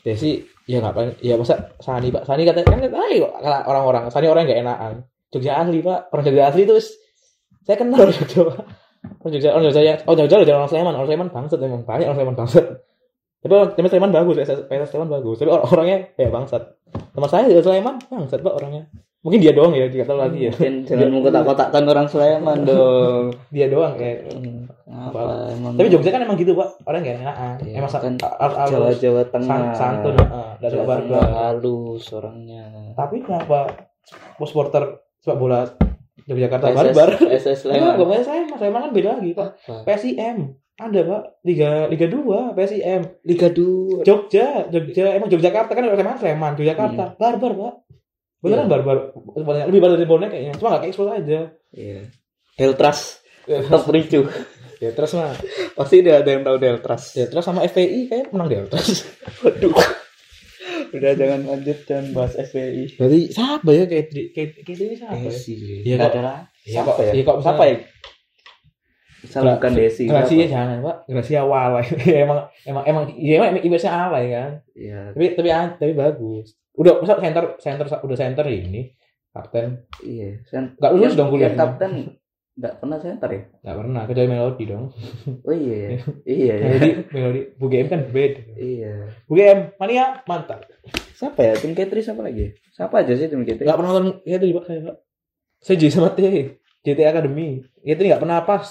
Desi ya enggak apa. Ya masa Sani, Pak. Sani kata kan ayo orang-orang. Sani orang enggak enakan. Jogja asli, Pak. Orang Jogja asli itu saya kenal Jogja, Pak. Orang Jogja orang Sleman. Orang Sleman bangsat memang. Banyak orang Sleman bangsat. Tapi orang Sleman bagus. PSS Sleman bagus. Tapi orangnya kayak bangsat. Teman saya dari Sleman bangsat, Pak, orangnya. Mungkin dia doang ya, tidak tahu lagi ya. Mungkin jangan mau kotak-kotakkan orang Sleman dong. Dia doang kayak. Tapi Jogja kan emang gitu, Pak. Orang kayak enak. Emang Jawa Tengah. Santun, dari warga halus orangnya. Tapi kenapa supporter sepak bola Yogyakarta barbar. PSS Sleman. Enggak, Sleman kan beda lagi, Pak. PSIM. Ada, Pak. Liga 2, PSIM. Liga 2. Jogja. Emang Yogyakarta kan Sleman, Yogyakarta. Barbar, Pak. Beneran barbar. Lebih barbar dari bonek kayaknya. Cuma enggak ekspos aja. Iya. Deltras. Tetap ricu. Deltras mah. Pasti ada yang tahu Deltras. Deltras sama FPI kayak menang Deltras. Waduh. Udah jangan lanjut dan bahas FPI. Berarti siapa ya kayak ini siapa? Desi. Ya enggak ada. Siapa ya? Misalnya bukan Desi. Gracia jangan, Pak. Gracia Walai. emang ibaratnya alay kan. Iya. Tapi bagus. Udah masa center ini kapten. Iya. Enggak lulus dong kuliah. Kapten enggak pernah center ya? Enggak pernah, kecuali Melody dong. Oh iya. Iya. Jadi Melody BGM kan beda. Iya. BGM mania mantap. Siapa ya? Tim Katri siapa lagi? Siapa aja sih tim Katri? Enggak pernah nonton ya itu juga saya, Pak. Saya jadi sama JT Academy. Katri enggak pernah pas.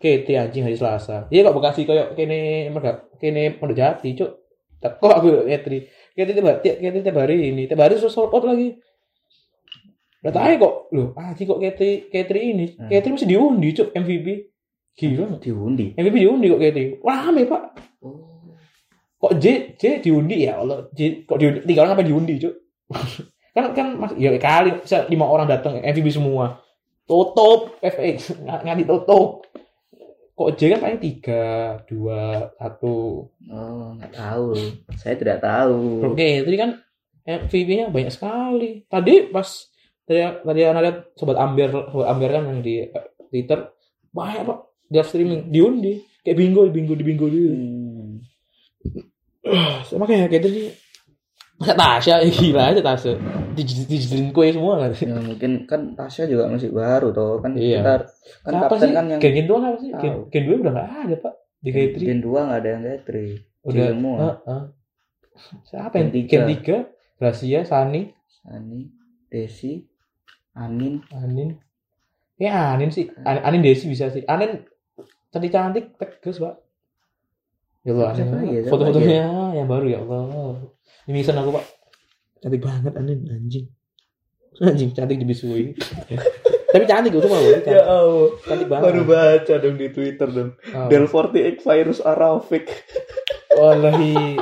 KT anjing hari Selasa. Iya kok Bekasi koyo kene Pondok Jati, Cuk. Teko aku Katri. Katri tiap hari ini. Tiap hari sold out lagi. Udah tahu kok. Loh, anjing kok Katri ini. Katri mesti diundi, Cuk, MVP. Gila, diundi. MVP diundi kok Katri. Rame, Pak. Oh. Kok J diundi ya Allah. J kok diundi? 3 orang apa diundi, Cuk? kan Mas ya kali bisa 5 orang datang MVP semua. Tutup FX, nggak ditutup. Kok J kan paling 3, 2, 1. Oh, nggak tahu. Saya tidak tahu. Oke, tadi kan MVP-nya banyak sekali. Tadi pas tadi anak lihat sobat Amber kan yang di Twitter banyak Pak dia streaming diundi kayak bingo dulu. Sama kayak tadi Tasya gila aja Tasya. Dijelin kue semua kan? Ya, mungkin kan Tasya juga masih baru toh kan iya. Kita kan nah, kapten kan yang Gen 2 apa sih? Gen 2 udah enggak ada Pak di Gen 3. Gen 2 enggak ada yang Gen 3. Udah semua. Heeh. Siapa yang Gen 3? Gracia, Sani, Desi, Anin. Ya Anin sih. Anin Desi bisa sih. Anin cantik-cantik tegas Pak. Ya Allah. Foto-fotonya yang baru ya Allah. Mimisan aku Pak, cantik banget anjing cantik dibisui. Tapi cantik itu mah cantik. Ya Allah, cantik banget. Baru baca dong di Twitter dong. Oh. Del 48 virus Arafik. Wallahi.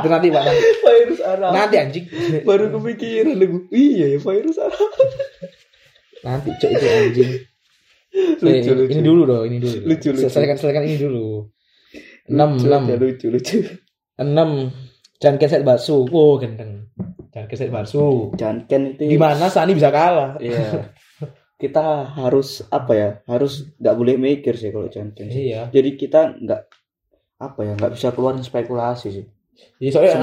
Itu nanti Pak nanti. Virus Arafik. Nanti anjing. Baru kepikiran aku. Iya ya virus Arafik. Nanti cok itu anjing. Lucu. Ini dulu. Lucu. Selesaikan ini dulu. 6. Lucu. 6. Jangan keset bakso. Oh, gendeng. Jangan keset bakso. Jangan ken itu. Gimana Sani bisa kalah? Iya. Kita harus apa ya? Harus enggak boleh mikir sih kalau jangan ken. Iya. Jadi kita enggak bisa keluarin spekulasi sih. Iya, soalnya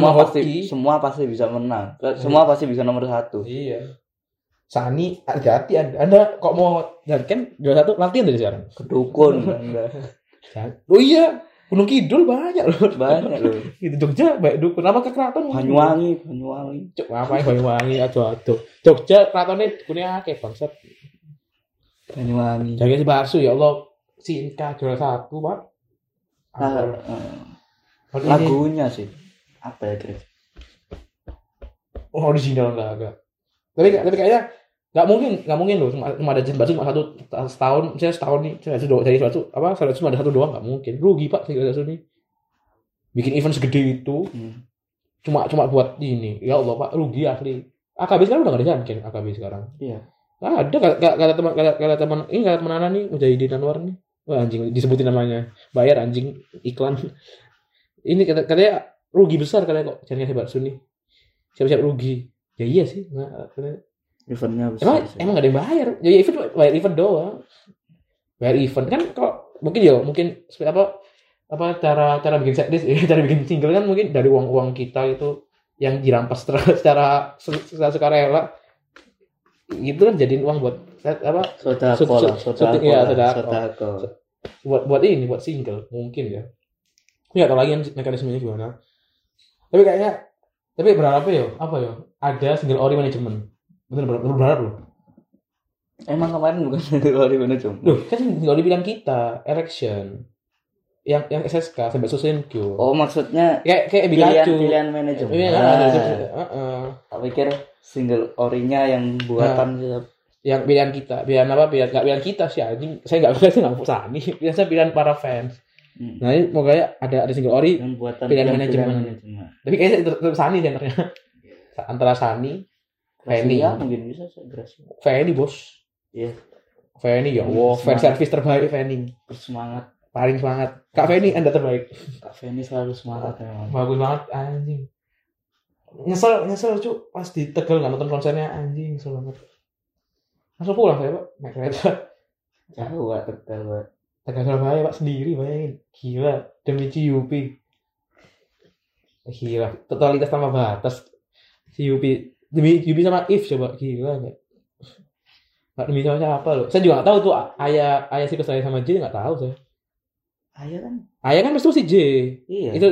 semua pasti bisa menang. Semua pasti bisa nomor 1. Iya. Sani, hati-hati Anda kok mau jangan ken 21 latihan dari sekarang. Kedukun Anda. Oh iya. Gunung Kidul banyak loh. Itu Jogja baik dukun. Apa ke keraton? Banyuwangi. Cuk, ngapain Banyuwangi? Aduh. Jogja keratonnya dukune akeh bangsat. Banyuwangi. Jaga si Barsu ya Allah. Sinta juara 1, Pak. Lagunya sih. Apa ya, Kris? Oh, original lah agak. Tapi kayaknya Enggak mungkin loh cuma ada jenbat cuma satu setahun, saya setahun nih, saya cuma ada satu doang enggak mungkin. Rugi Pak saya satu nih. Bikin event segede itu. Cuma buat ini. Ya Allah Pak, rugi asli. AKB sekarang udah enggak ada mungkin AKB sekarang. Iya. Enggak ada kata teman ini kata teman Ana nih udah ide Anwar nih. Wah anjing disebutin namanya. Bayar anjing iklan. Ini katanya rugi besar katanya kok jaringan hebat Suni. Siap-siap rugi. Ya iya sih. Nah, eventnya besar. Emang gak ada yang bayar. Ya event bayar doang. Bayar event kan kalau mungkin apa cara bikin setlist, cara bikin single kan mungkin dari uang kita itu yang dirampas secara sukarela. Itu kan jadiin uang buat apa? Sodako. Buat ini buat single mungkin ya. Enggak tahu lagi mekanismenya gimana. Tapi berharapnya ya apa ya? Ada single ori management. Bener berharap loh. Emang kemarin bukan dari manajemen. Loh, kan Singgoli bilang kita election yang SSK sampai Susenkyo. Oh, maksudnya kayak Bikacu pilihan manajemen. Iya, pikir single orinya yang buatan yang pilihan kita. Pilihan apa? Pilihan kita sih anjing. Saya enggak Sani. Biasa pilihan para fans. Nah, ini pokoknya ada single ori yang buatan pilihan manajemen. Tapi kayaknya tetap Sani sebenarnya. Antara Sani Feni ya mungkin bisa segres. Feni bos. Iya. Yeah. Feni ya. Wow, fan service terbaik Feni. Bersemangat. Paling semangat. Kak Feni Anda terbaik. Kak Feni selalu semangat memang. Bagus banget anjing. Nyesel Cuk pas di Tegal enggak nonton konsernya anjing selamat. Langsung pulang saya Pak naik kereta. Jauh Pak Tegal Pak. Tegal Surabaya Pak sendiri bayangin. Gila demi CUP. Gila totalitas tanpa batas. CUP Demi sama If coba gila enggak. Enggak demi sama siapa loh. Saya juga enggak tahu tuh ayah si Kesaya sama J enggak tahu saya. Ayah kan mesti si J. Iya. Itu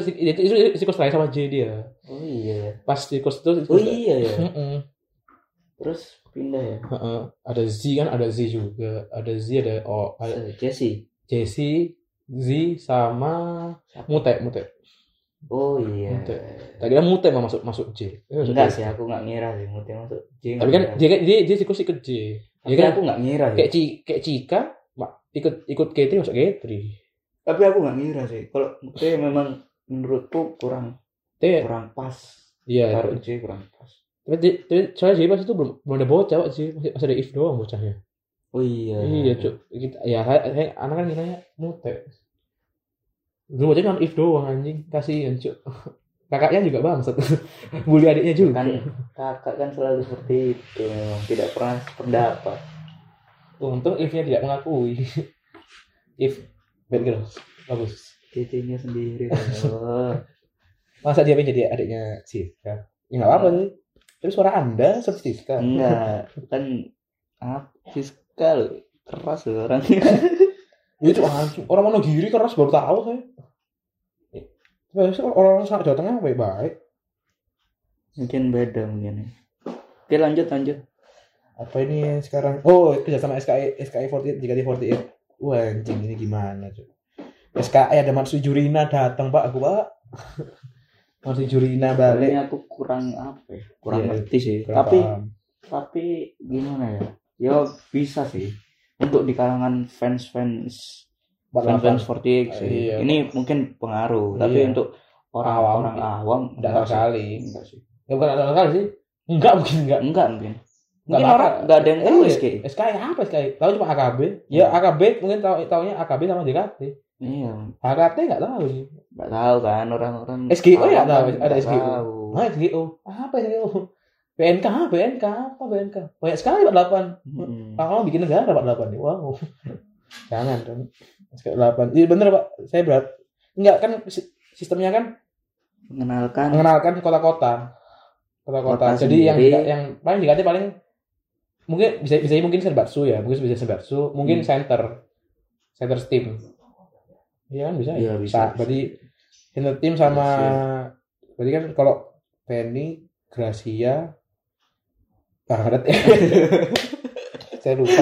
si Kesaya sama J dia. Oh iya. Pas si Kos itu. Oh iya ya. Terus pindah ya. Ada Z kan ada Z juga. Ada Jesse Z sama Mute. Oh iya. Tadi kan Mute mau masuk J. Enggak sih, aku enggak ngira sih Mute masuk J. Tapi kan dia siklus ikut J. Tapi kan aku enggak ngira. Kayak Cika ikut K3 masuk K3. Tapi aku enggak ngira sih. Kalau Mute memang menurutku kurang pas. Iya. Taruh J kurang pas. Tapi soalnya J pas itu belum ada bocah Pak sih. Masih ada If doang bocahnya. Oh iya. Iya, Cuk. Ya kayak anak kan ngiranya mute. Dulu aja cuma if doang anjing, kasihan, Cuk. Kakaknya juga bangsat. Bully adiknya juga. Kan kakak kan selalu seperti itu, memang tidak pernah pendapat. Untung if-nya tidak mengakui. If bad girl. Bagus. Titiknya sendiri. Masa dia pengen jadi adiknya Siska? Ya enggak apa-apa sih. Tapi suara Anda seperti Siska. Enggak, kan Siska keras loh orangnya. Itu orang Monogiri keras baru tahu saya. Biasanya orang Jawa Tengah baik-baik. Mungkin beda mungkin. Oke lanjut. Apa ini sekarang? Oh kerja sama SKI 48 JKT48. Wah anjing ini gimana tuh? SKI ada Marsudi Jurina datang pak aku pak. Marsudi Jurina balik. Ini aku kurang apa? Ya? Kurang ngerti sih. Tapi gimana ya? Ya bisa sih untuk di kalangan fans 48 sih. Iya. Ini mungkin pengaruh, iya. Tapi untuk orang-orang awam enggak sekali. Enggak sih. Ya bukan enggak sekali sih. Enggak mungkin. Mungkin orang enggak ada yang tahu SKI. SKI apa SKI? Tahu cuma AKB. Ya AKB mungkin taunya AKB sama JKT. Iya. AKT enggak tahu sih. Enggak tahu kan orang-orang. SGO ya ada SGO. Nah, SGO. Apa SGO? BNK. Banyak sekali 48. Kalau bikin negara 48 nih. Wow. Jangan dong. 48. Iya bener Pak. Saya berat. Enggak kan sistemnya kan mengenalkan kota-kota. Jadi sendiri. yang paling diganti paling mungkin bisa mungkin Senbatsu ya. Mungkin center team. Iya kan bisa. Iya bisa. Berarti center team sama bisa. Berarti kan kalau Penny Gracia banget ya. Saya lupa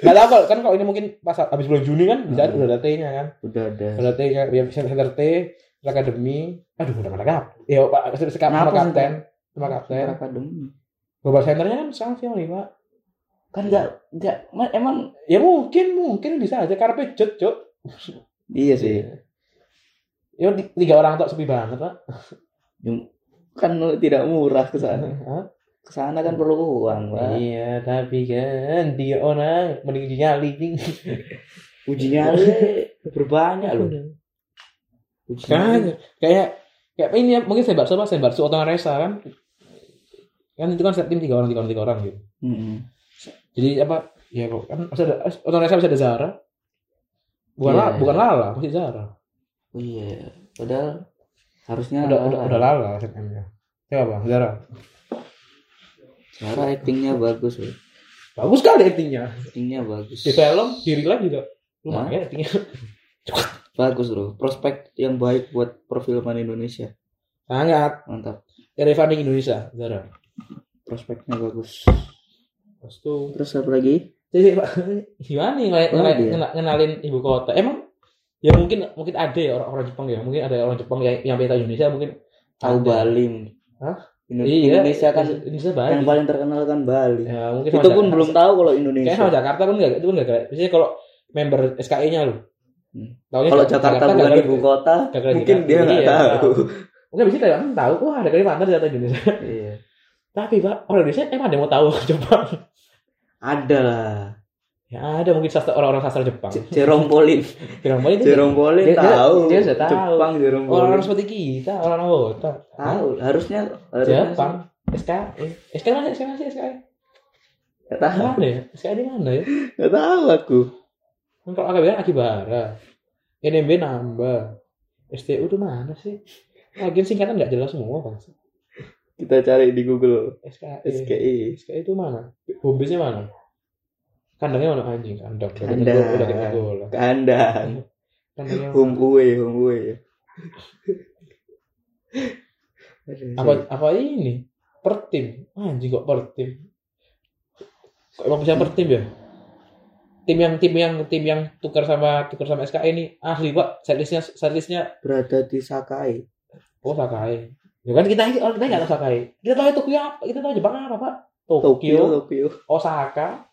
nggak tahu kan kalau ini mungkin pas habis bulan Juni kan bisa udah ada T-nya kan udah T-nya ya center T akademi udah mana kap ya pak sama kapten akademi global centernya kan sanksinya nih pak kan nggak emang ya mungkin bisa aja karena pejut cok iya sih ya 3 orang tok sepi banget pak kan tidak murah kesana kan perlu uang pak. Iya tapi kan dia orang mending uji nyali nih. Uji nyali berbanyak loh. Uji kan kayak ini ya, mungkin Senbatsu Otongan Resa kan itu kan set tim 3 orang gitu. Mm-hmm. Jadi apa ya kok kan Otongan Resa bisa ada Zara bukan Lala masih Zara. Oh iya padahal harusnya udah Lala setnya. Coba Zara. Zara actingnya bagus loh. Bagus kali actingnya bagus. Di film, diri lagi juga lumayan actingnya. Bagus loh, prospek yang baik buat perfilman Indonesia. Sangat mantap. Revanding Indonesia, Zara. Prospeknya bagus. Terus apa lagi? Jadi Pak, gimana nih ngenalin ibu kota? Emang ya mungkin ada ya orang-orang Jepang ya, mungkin ada orang Jepang yang beta Indonesia mungkin tahu Bali. Hah? Indonesia iya, kan yang paling terkenal kan Bali. Ya, itu pun Jakarta, belum tahu kalau Indonesia. Kayaknya Jakarta pun enggak, itu pun enggak. Biasanya kalau member SKI-nya loh. Kalau Jakarta bukan ibu kota, mungkin dia enggak tahu. Mungkin bisa kayak orang tahu, wah ada Kalimantan di Indonesia. Iya. Tapi Pak, orang Indonesia emang ada yang mau tahu coba. Ada lah. Ya ada mungkin orang-orang sastra Jepang. Jerome Pauline dia sudah tahu. Jepang Jerome Pauline. Orang seperti kita, orang anggota. Tahu, harusnya Jepang. SKI. Enggak tahu deh. SKI di mana ya? Enggak tahu aku. Kalau AKB Akibara. NMB nambah. STU itu mana sih? Agen singkatan enggak jelas semua, Bang. Kita cari di Google. SKI itu mana? Homebase-nya mana? Kandangnya mana anjing? Kandang. Udah kita bola. Kandang. Home away. Apa ini? Per tim. Anjing kok per tim. Kok emang bisa per tim ya? Tim yang tukar sama SKI ini ahli, Pak. Setlistnya berada di Sakai. Oh, Sakai. Ya kan kita enggak tahu Sakai. Kita tahu Tokyo apa? Kita tahu Jepang apa, Pak? Tokyo. Osaka.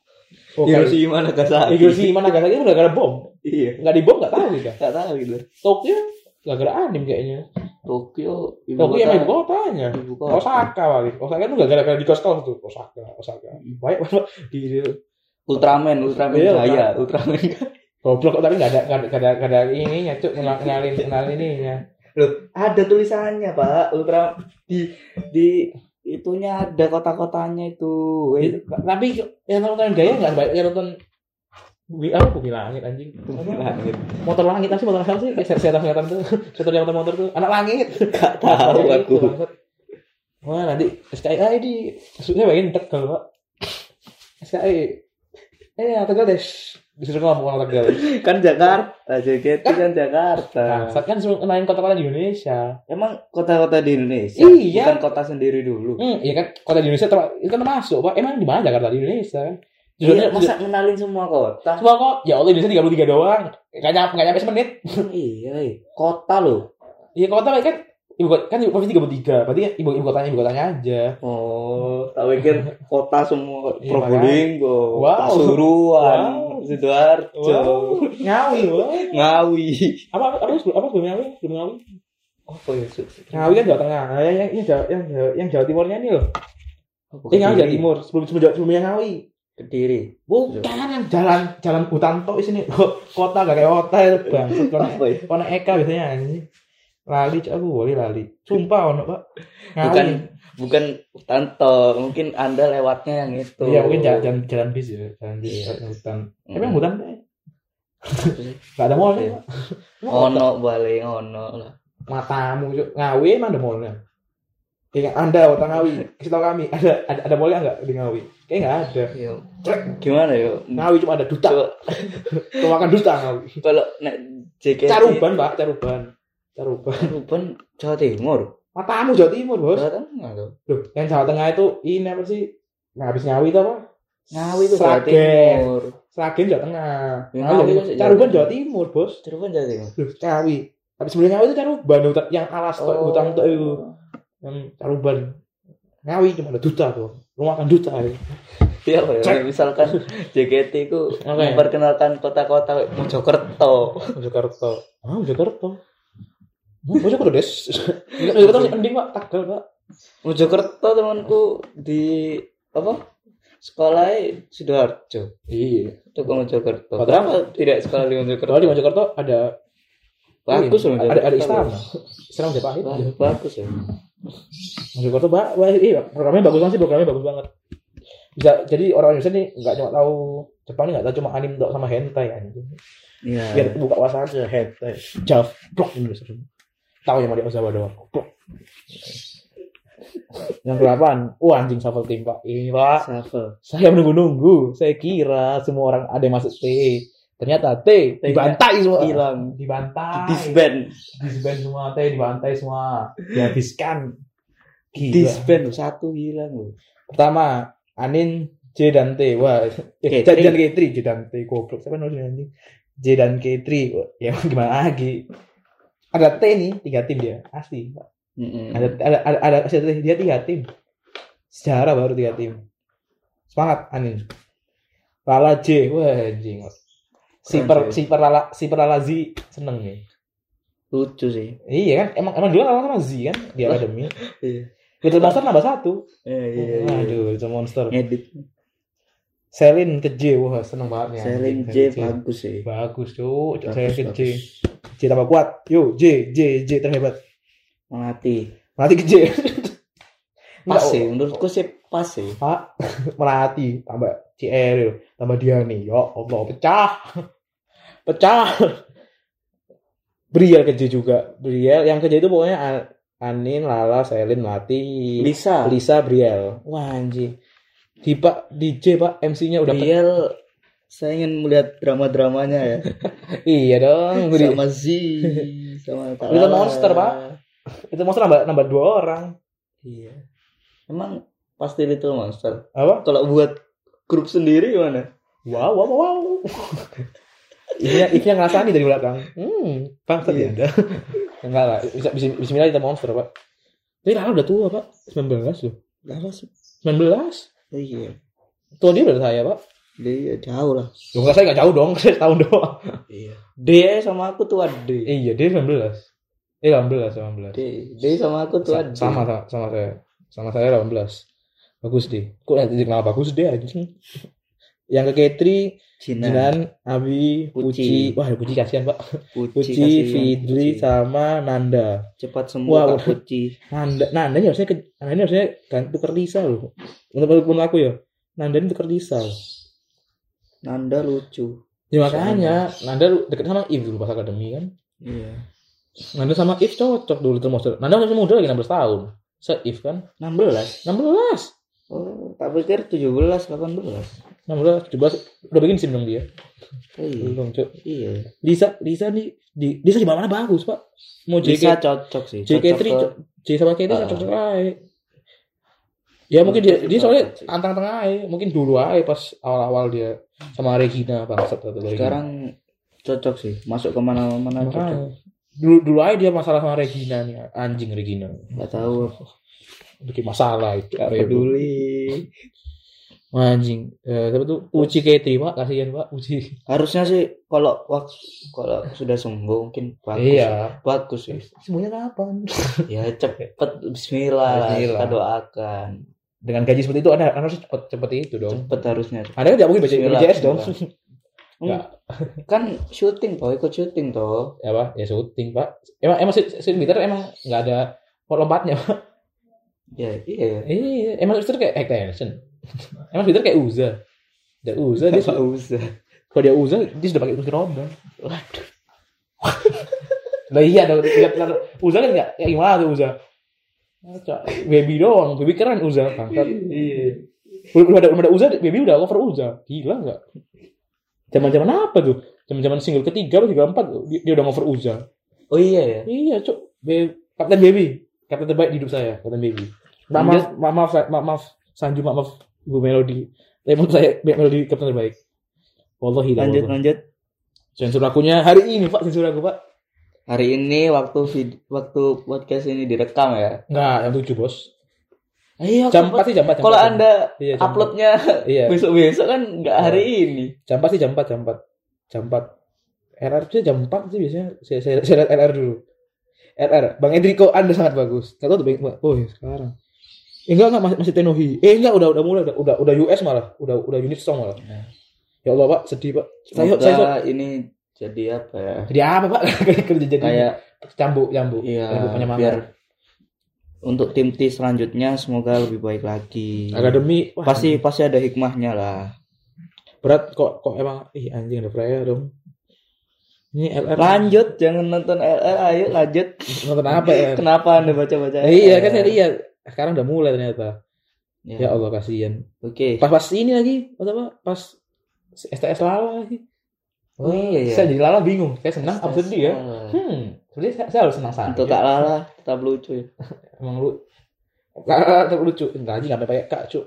Hiroshima Nagasaki. Hiroshima Nagasaki itu gara-gara bom. Iya. Enggak dibom enggak tahu kita. Enggak tahu gitu. Tokyo gara-gara anime kayaknya. Tokyo yang ibu kotanya. Osaka paling. Osaka itu gara-gara di Costco tuh. Osaka. Baik di Ultraman iya, gaya, kan? Ultraman. Goblok tapi enggak ada ininya, Cuk, kenalin ininya. Loh, ada tulisannya, Pak. Ultra di itunya ada kotak-kotaknya itu. Tapi yang nonton gaya enggak sebanyak yang nonton bumi langit anjing. Bumi langit. Motor langit apa sih? Motor apa sih? Setan kelihatan tuh. Setan yang motor tuh. Anak langit. Enggak tahu aku. Wah, nanti SKI di maksudnya pengen Tegal, Pak. SKI. Tegal deh. Disuruh ngomong Tegal. Kan Jakarta, JKT kan Jakarta. Nah, kan suruh kenalin kota-kota di Indonesia. Emang kota-kota di Indonesia? Iya. Bukan kota sendiri dulu. Iya kan, kota di Indonesia itu kan masuk, Pak. Emang di mana Jakarta di Indonesia? Iya, masa kenalin semua kota? Semua kok. Ya Allah, Indonesia 33 doang. Enggak nyampe semenit. Iya. Kota loh. Iya, kota kan. Ibu kan provinsi 33, berarti kan ibu kotanya aja. Oh, tak pikir kota semua Probolinggo, Pasuruan, Sidoarjo, Ngawi. Apa Ngawi? Apa ya? Ngawi kan Jawa Tengah. Yang Jawa Timurnya ini loh. Ngawi Jawa Timur, sebelumnya Ngawi. Kediri. Bukan yang jalan hutan tok sini. Kota gak kayak hotel, Bang. Kota Eka biasanya anjing. Lali, aku boleh lali. Sumpah ono, Pak. Ngawi. Bukan tanto, mungkin Anda lewatnya yang itu. Iya, mungkin jalan bis ya, jalan bis hutan. Emang hutan deh. Enggak ada mall, Pak. Ono balik ono lah. Matamu Ngawi emang ada mallnya. Kayak Anda orang Ngawi, kasih tahu kami, ada mallnya enggak di Ngawi? Kayak enggak ada. Iya. Gimana yo? Ngawi cuma ada duta. Tuakan duta Ngawi. Kalau nek JKT Caruban Jawa Timur. Matamu Jawa Timur, Bos. Jawa Tengah tuh. Loh, yang Jawa Tengah itu ini apa sih? Nah, habis Ngawi itu apa? Ngawi itu Jawa Timur. Sragen Jawa Tengah. Caruban Jawa Timur, Bos. Caruban Jawa Timur. Loh, Ngawi. Habis sebelum Ngawi itu Caruban yang alas hutan itu. Yang Caruban. Ngawi cuma ada duta tuh. Rumahan duta itu. Iya, misalkan JKT itu memperkenalkan kota-kota Mojokerto. Ah, Mojokerto. Mojokerto des. Mojokerto sih mending Pak, Tegal, Pak. Mojokerto temanku di apa? Sekolah Sidoarjo. Iya, itu ke Mojokerto. Padahal tidak sekolah di Mojokerto. Di Mojokerto ada bagus loh. Ada istana. Istana Majapahit. Bagus ya. Mojokerto, Pak. Wah, iya, programnya bagus banget. Bisa jadi orang Indonesia nih enggak cuma tahu Jepang nih, enggak tahu cuma anime doang sama hentai anjing. Iya. Biar buka wawasan aja hentai. Jaf blok Indonesia. Tahu yang mau di Ozawa doang. Yang ke-8. Anjing shuffle tim, Pak. Ini, Pak. Shuffle. Saya menunggu. Saya kira semua orang ada yang masuk T. Ternyata T dibantai semua. Hilang, dibantai. Disband semua, T dibantai semua. Dihabiskan. Disband satu hilang loh. Pertama, Anin, J dan T. Wah, jangan K3, J dan T goblok. Siapa nulisnya anjing? J dan K3. Ya gimana lagi? Ada T nih, 3 tim dia. Asli, Pak. Ada dia 3 tim. Sejarah baru 3 tim. Semangat Anin. Lala J. Wah, anjing. Si perlala Z seneng nih. Lucu sih. Iya kan? Emang dia Lala sama Z kan di akademi. Iya. Betul Master nambah 1. Iya. Aduh, itu monster. Edit. Selin ke J. Wah, seneng banget nih. Selin J bagus sih. Bagus, Cuk. Saya ke J. J tambah kuat. Yo, J terhebat. Melati ke J. Pas sih, menurutku sih pas sih. Pak, Melati tambah CR, tambah dia nih. Ya Allah, pecah. Briel ke J juga. Briel yang ke J itu pokoknya Anin, Lala, Selin, Melati, Lisa, Briel. Wah, anjing. DJ, Pak, MC-nya udah Briel. Saya ingin melihat drama-dramanya ya. Iya dong, sama Z, sama Talala. Itu monster, Pak. Itu monster nambah 2 orang. Iya. Emang pasti itu monster. Apa? Kalau buat grup sendiri gimana? Wow. Ini yang ngerasani dari belakang. Bangsa iya. Dia. Enggak lah, bismillah kita monster, Pak. Tapi Lala udah tua, Pak. 19 loh. Lala 19? Iya. Tua dia udah saya, Pak. Dia jauh lah. Loh, saya enggak jauh dong, saya setahun doang. Iya. Dia sama aku tua D. Iya, dia 19. 18. Dia sama aku tua D. Sama saya. Sama saya 18. Bagus deh. Kok nanti kenal bagus deh anjing. Yang ke K3 Jinan, Abi, Puci. Wah, Puci kasihan, Pak. Puci, Fidri sama Nanda. Cepat semua. Wah, Puci. Nanda ini harusnya tukar Lisa loh. Menurut aku ya. Nanda ini tukar Lisa. Nanda lucu. Ya makanya Nanda dekat sama If dulu pas akademi kan. Iya. Nanda sama If cocok dulu terus. Nanda masih muda lagi 16 tahun. Se-If kan 16. Oh, tak pikir 17, 18. 16, 17 udah bikin SIM dong dia. Belum, Cuk. Iya. Lisa nih, Lisa di mana bagus, Pak. Mau JK. Lisa cocok sih. JK3 J sama K3 cocok aja. Ya mungkin dia soalnya antang-antang aja, mungkin dulu aja pas awal-awal dia sama Regina bangsat atau Regina. Sekarang cocok sih, masuk ke mana-mana cocok. Dulu aja dia masalah sama Regina nih, anjing Regina. Enggak tahu. Bikin masalah itu peduli anjing tapi tuh Uci kayak terima kasihan Pak Uci harusnya sih kalau sudah sembuh mungkin bagus sih semuanya kapan ya cepet bismillah kita doakan dengan gaji seperti itu ada harus cepet itu dong cepet harusnya ada nggak mungkin baca BPJS dong kan syuting toh ikut syuting toh ya Pak ya syuting Pak emang sebentar emang nggak ada lompatnya Pak. Ya, iya. Emang Twitter kayak extension. Emang Twitter kayak Uza. Dia Uza. Kalau dia Uza, dia sudah pakai kursi roda. Waduh. Nah iya, Uza kan enggak kayak gimana tuh Uza. Baby doang, baby keren Uza. Iya. Belum ada Uza, baby udah cover Uza. Gila enggak? Zaman-zaman apa tuh? Zaman-zaman single ketiga atau 34 dia udah cover Uza. Oh iya ya. Iya, Cuk. Kapten Baby. Kata terbaik di hidup saya, kata Baby. Maaf, Sanju, maaf, Bu Melody. Tapi menurut saya, Melody kapten terbaik. Wallahi. Lanjut. Sensor akunya hari ini, Pak. Sensor aku, Pak. Hari ini waktu podcast ini direkam ya? Enggak, yang 7, Bos. Ayo, jam 4 sih, jam 4. Kalau Anda uploadnya besok-besok kan enggak hari ini. Jam 4. RR-nya jam 4 sih biasanya. Saya lihat RR dulu. RR, Bang Endriko Anda sangat bagus. Tahu tuh baik. Oh, ya sekarang. Enggak masih Tenohi. Enggak udah mulai udah US malah. Udah unit song malah. Ya Allah, Pak, sedih, Pak. Saya ini jadi apa ya? Jadi apa, Pak? Kerja jadi kayak cambuk. Iya, biar untuk tim selanjutnya semoga lebih baik lagi. Akademi pasti ada hikmahnya lah. Berat kok emang anjing ada prayer dong. Ini LR. Lanjut, jangan nonton LR, ayo lanjut. Nonton apa ya? Kenapa Anda baca-baca? Iya kan saya lihat. Sekarang udah mulai ternyata. Ya Allah kasihan. Oke. Okay. Pas ini lagi, apa? Pas STS Lala lagi. Oh iya. Saya jadi Lala bingung. Saya senang apa sedih ya? Sebenarnya saya harus senang saja. Untuk Kak Lala tetap lucu. Ya. Emang lu. Kak tetap lucu. Enggak aja enggak pakai Kak, Cuk.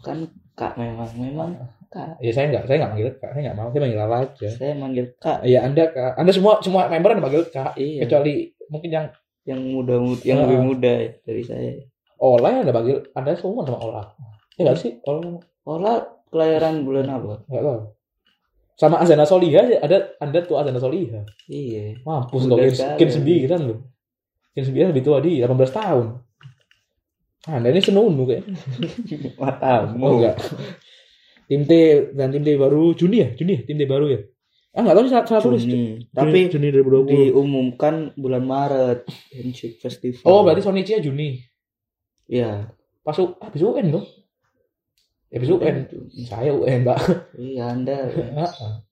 Kan Kak memang. Kak. Ya saya enggak manggil Kak, saya enggak mau, saya manggil Lala aja. Saya manggil Kak. Iya, Anda Kak. Anda semua member Anda manggil Kak. Iya. Kecuali mungkin yang muda-muda, yang lebih muda dari saya. Ola Anda panggil Anda semua sama Ola. Enggak sih? Ola kelahiran bulan apa? Enggak tahu. Sama Azana Solihah ada Anda tua Azana Solihah. Iya. Mampus loh, Kin 9 loh. Kin 9 lebih tua dia, 18 tahun. Anda ini senunu kayak. Matamu enggak. Tim T dan tim T baru Juni ya, tim T baru ya. Enggak tahu salah tulis. Tapi Juni 2020 diumumkan bulan Maret Handshake Festival. Oh, berarti Sonichi-nya Juni. Iya. Pas habis UN dong. Habis UN. Saya UN, Pak. Iya, Anda.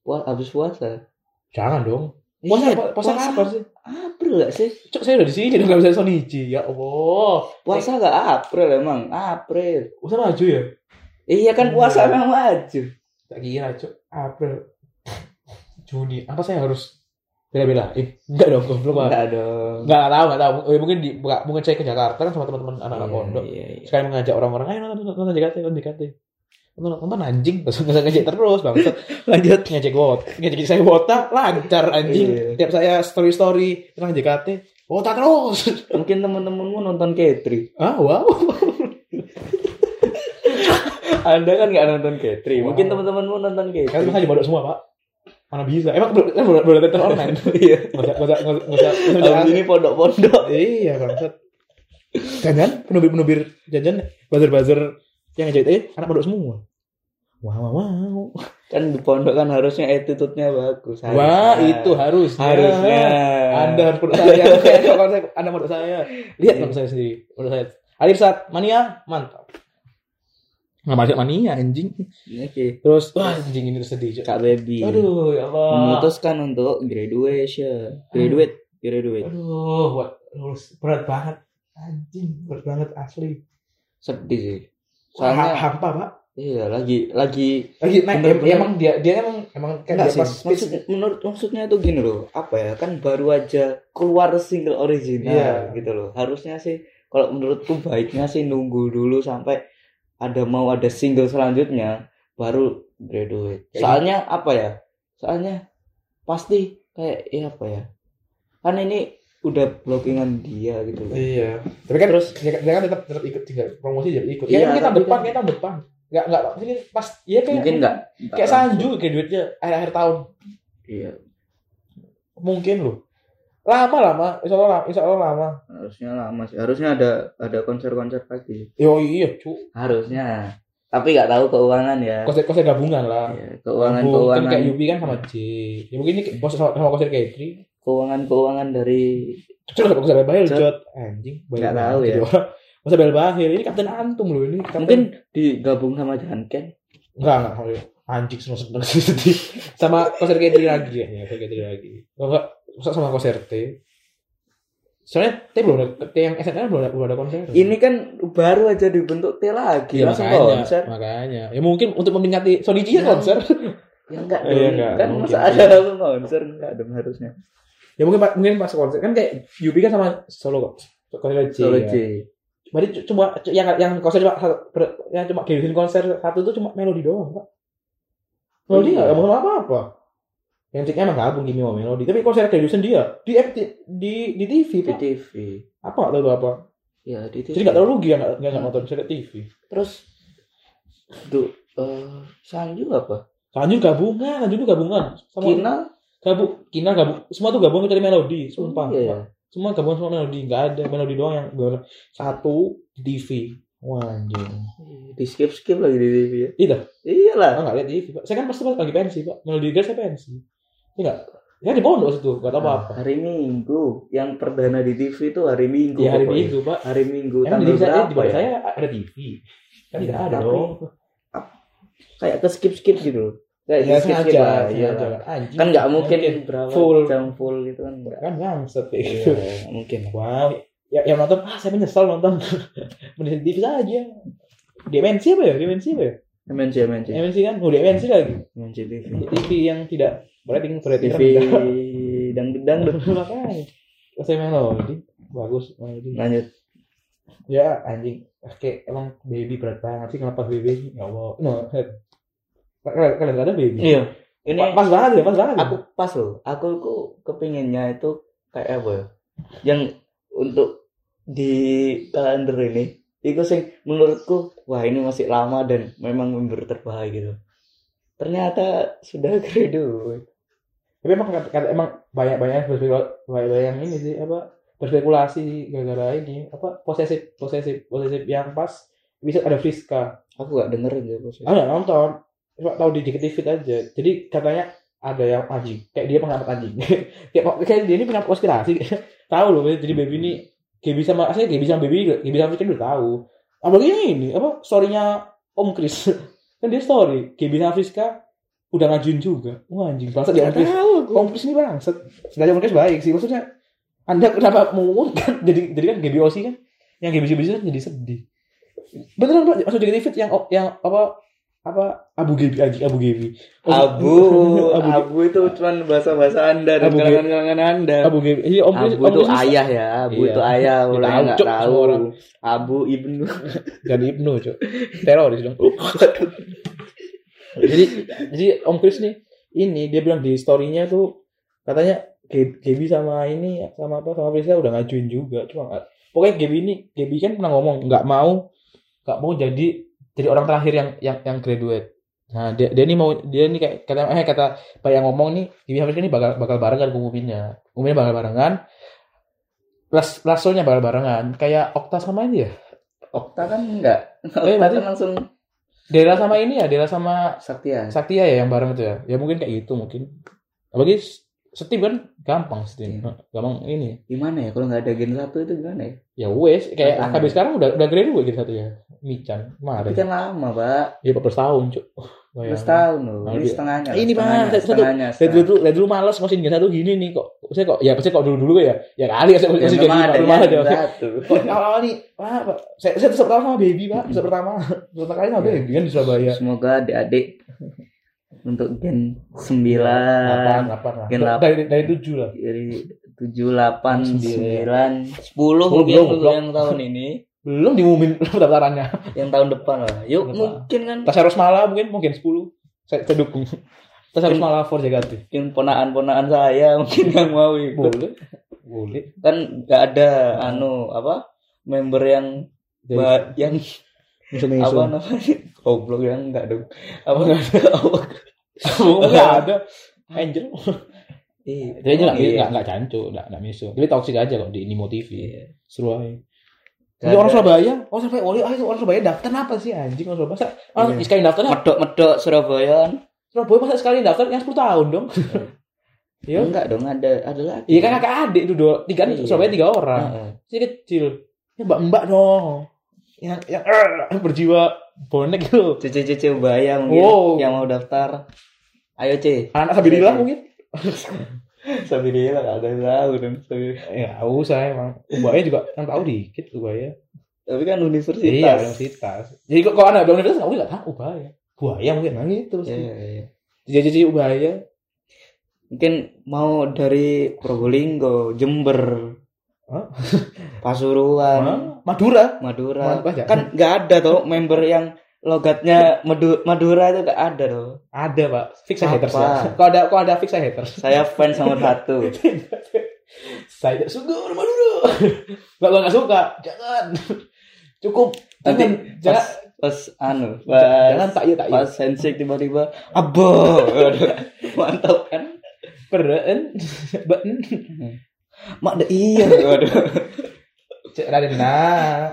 Wah, habis puasa. Jangan dong. Puasa apa sih? April enggak sih? Cuk, saya udah di sini enggak bisa Sonichi. Ya Allah. Puasa enggak April emang? April. Puasa maju ya? Iya kan puasa memang wajib. Tak kira Cuk. April, Juni. Apa saya harus bela-bela? Enggak dong, belum ada. Enggak tahu. Mungkin saya ke Jakarta kan sama teman-teman anak-anak pondok. Iya. Sekali mengajak orang-orang, ayo nonton JKT. Nonton anjing, terus ngejek terus bangsat. Lanjut ngejek saya botak, lancar anjing. Tiap saya story tentang JKT, botak terus. Mungkin teman-temanmu nonton K3. Ah, wow. Anda kan nggak nonton K3. Mungkin teman-temanmu nonton K3. Kan bisa dibodok semua, Pak. Mana bisa? Emang boleh tetap online. Iya. Enggak. Ini pondok-pondok. Iya, bangsat. Jangan penubir-penubir jajan buzzer-buzzer yang JKT anak pondok semua. Wow. Kan di pondok kan harusnya attitude-nya bagus. Harusnya. Wah, itu harusnya. Anda harus percaya. Anda menurut saya. Lihat menurut saya sendiri. Menurut saya. Akhir saat mania, mantap. Nggak masuk mania, anjing. Okay. Terus, wah anjing ini sedih. Kak Baby. Aduh, ya Allah. Memutuskan untuk graduation. Graduate. Aduh, berat banget. Anjing, berat banget asli. Sedih sih. Soalnya hampa, Pak. Iya, lagi naik. Emang dia emang kan dia pas maksudnya itu gini loh. Apa ya? Kan baru aja keluar single original gitu loh. Harusnya sih kalau menurutku baiknya sih nunggu dulu sampai ada single selanjutnya baru graduate. Soalnya apa ya? Soalnya pasti kayak apa ya? Kan ini udah blockingan dia gitu loh. Iya. Tapi kan terus dia kan tetap ikut tinggal promosi jadi ikut. Iya, kita depan. Enggak mungkin pas ya kayak mungkin enggak kayak Sanju kayak duitnya akhir tahun. Iya. Mungkin loh. Lama. Insya Allah lama. Harusnya lama sih. Harusnya ada konser-konser lagi. Iya, cu. Harusnya. Tapi enggak tahu keuangan ya. Konser gabungan lah. Iya, keuangan. Kan kayak Yubi kan sama C. Ya mungkin ini konser sama konser kayak Tri. Keuangan dari konser Belbahil Jot anjing. Enggak tahu ya. Masa Belbahil, ini kapten antum loh ini. Kapten. Mungkin digabung sama Janken. Enggak. Anjing seneng sedih. Sama konser Kedri lagi ya, Masa sama konser T. Soalnya T belum T yang SNL belum ada konser. Ini kan baru aja dibentuk T lagi. Ya, makanya. Ya mungkin untuk memperingati Sonichi ya konser. Ya enggak. Kan masa ada langsung konser enggak dong harusnya. Ya mungkin pas konser kan kayak Yubi kan sama Solo kok. Konser J. Berarti cuma yang konser cuma gilirin konser satu itu cuma melodi doang, Pak. Melodi enggak mau apa-apa. Yang tiknya emang gabung gini sama melodi, tapi konser gilirin dia di TV, Pak. TV. Apa tahu apa? Ya, di TV. Jadi enggak terlalu rugi enggak nonton konser TV. Terus tuh Sanju apa? Sanju gabungan. Kina gabung. Semua tuh gabung kecuali melodi, sumpah. Iya. Semua gabungan semua melodi, nggak ada melodi doang yang satu di TV. Wah, anjing. Di skip lagi di TV ya? Iyalah. Nggak lihat TV, Pak. Saya kan pasti lagi pensi, Pak. Melodi guys saya pensi. Ini nggak. Ya di pondok situ, nggak tahu apa-apa. Hari Minggu, yang perdana di TV itu hari Minggu. Iya, hari Minggu, Pak. Hari Minggu. Tanggal berapa ya? Saya ada TV. Kan tidak ada dong. Kayak ke skip gitu. Ya sengaja, kan nggak mungkin berapa jam full gitu kan nggak. Kan nyangsep itu. Ya, mungkin. Wow. Ya yang nonton, saya menyesal nonton. Mending TV saja. Dimensi apa ya? MNC. MNC kan, MNC lagi. MNC TV. TV yang tidak berarti TV dang-dang makanya. Saya melodi, bagus melodi. Lanjut. Ya anjing. Oke, emang baby berat banget sih kenapa baby? Ya Allah. No. Kalian ada baby. Iya. Ini pas banget. Aku pas loh. Aku kepinginnya itu kayak apa? Yang untuk di kalender ini, itu sih menurutku, wah ini masih lama dan memang member terbaik gitu. Ternyata sudah graduate. Tapi emang banyak ini sih apa berspekulasi gara-gara ini apa posesif yang pas bisa ada Friska. Aku nggak dengerin ya posesif. Ada nonton. Cuma tahu di dikit aja. Jadi katanya ada yang anjing. Kayak dia pengamat anjing. Kayak dia ini pengamat konspirasi. Tahu loh. Jadi baby ini kayak bisa aslinya kayak bisa baby kayak bisa Afrika udah tahu. Apalagi yang ini apa story-nya Om Chris. Kan dia story kayak bisa Afrika udah ngajuin juga. Wah anjing bangsat dia Om Chris. Om Chris ini bangsat. Sebenarnya Om Chris baik sih. Maksudnya Anda kenapa mengumumkan jadi kan GBOC kan yang GBC jadi sedih. Beneran Pak maksud dikit yang apa Abu Gaby itu cuma bahasa Anda dan kalangan Anda. Abu Gaby iya Om Abu itu ayah ya. Abu itu ayah udah enggak tahu orang. Abu Ibnu jadi Ibnu cuk teroris dong. jadi Om Chris nih ini dia bilang di story-nya tuh katanya Gaby sama ini sama Prisca udah ngajuin juga cuma pokoknya Gaby kan pernah ngomong enggak mau jadi orang terakhir yang graduate. Nah, dia ini mau dia ini kayak kata Pak yang ngomong nih, Gaby Afrika ini bakal barengan umuminnya. Umumnya bakal barengan. Lasonya bakal barengan. Kayak Okta sama ini ya. Okta kan enggak. Berarti langsung Dela sama ini ya, Dela sama Saktia. Saktia ya yang bareng itu ya. Ya mungkin kayak gitu mungkin. Apalagi Steam kan gampang Steam. Iya. Gampang ini. Gimana ya kalau enggak ada Gen 1 itu gimana ya? Ya wes kayak AKB sekarang udah grade 2 Gen 1 ya. Michan kemarin. Michan lama, Pak. Ya 14 tahun, Cuk. 14 tahun loh. Ini setengahnya. Ini Bang, saya dulu malas masukin Gen 1 gini nih kok. Saya kok ya pasti kok dulu-dulu ya. Ya kali saya masukin Gen 1. Kok awal nih, Pak. Saya pertama sama Baby, Pak. Pertama kali sama Baby kan di Surabaya. Semoga adik-adik untuk Gen 9 8 Gen 8 dari 7 lah. Dari 7 8 9 10 yang tahun ini. Belum diumumin pendaftarannya. Yang tahun depan lah. Yuk depan. Mungkin kan Tasarus Mala mungkin 10. Saya dukung. Tasarus Mala for JKT. Mungkin ponaan-ponaan saya mungkin yang mau ikut. Boleh. Kan enggak ada member yang yang apa namanya? Goblok yang enggak dong. Enggak ada. Angel. Iya, dia enggak cancu, enggak miso. Tapi toksik aja kok di Nimo TV. Iya. Seru aja. Jadi orang Surabaya daftar apa sih anjing orang Surabaya? Orang sekali daftar medok-medok Surabaya. Surabaya masa sekali daftar yang 10 tahun dong. Iya. Enggak dong, ada lagi. Iya kan kakak adik itu 3 Surabaya 3 orang. Si kecil. Ya mbak-mbak dong. Yang berjiwa bonek itu. Cece Ubaya mungkin yang mau daftar. Ayo C. Anak Sabirila mungkin. Sabirila enggak ada tahu dan Sabirila. Ya, usah emang. Ubaya juga kan tahu dikit Ubaya. Tapi kan universitas. Iya, universitas. Jadi kok anak universitas enggak tahu Ubaya. Ubaya mungkin nangis terus. Iya. Cece Ubaya. Mungkin mau dari Probolinggo, Jember. Pasuruan, Madura. Kan nggak ada tuh member yang logatnya Madura itu nggak ada tuh. Ada Pak, fix saya haters. Kok ada fix saya haters. Saya fans nomor 1. Saya suka Madura. Nggak suka, jangan. Cukup. Nanti jangan tak. Pas sensik tiba-tiba, abo, mantap kan? Keren, beten. Mak iya. Waduh. Cek Radena.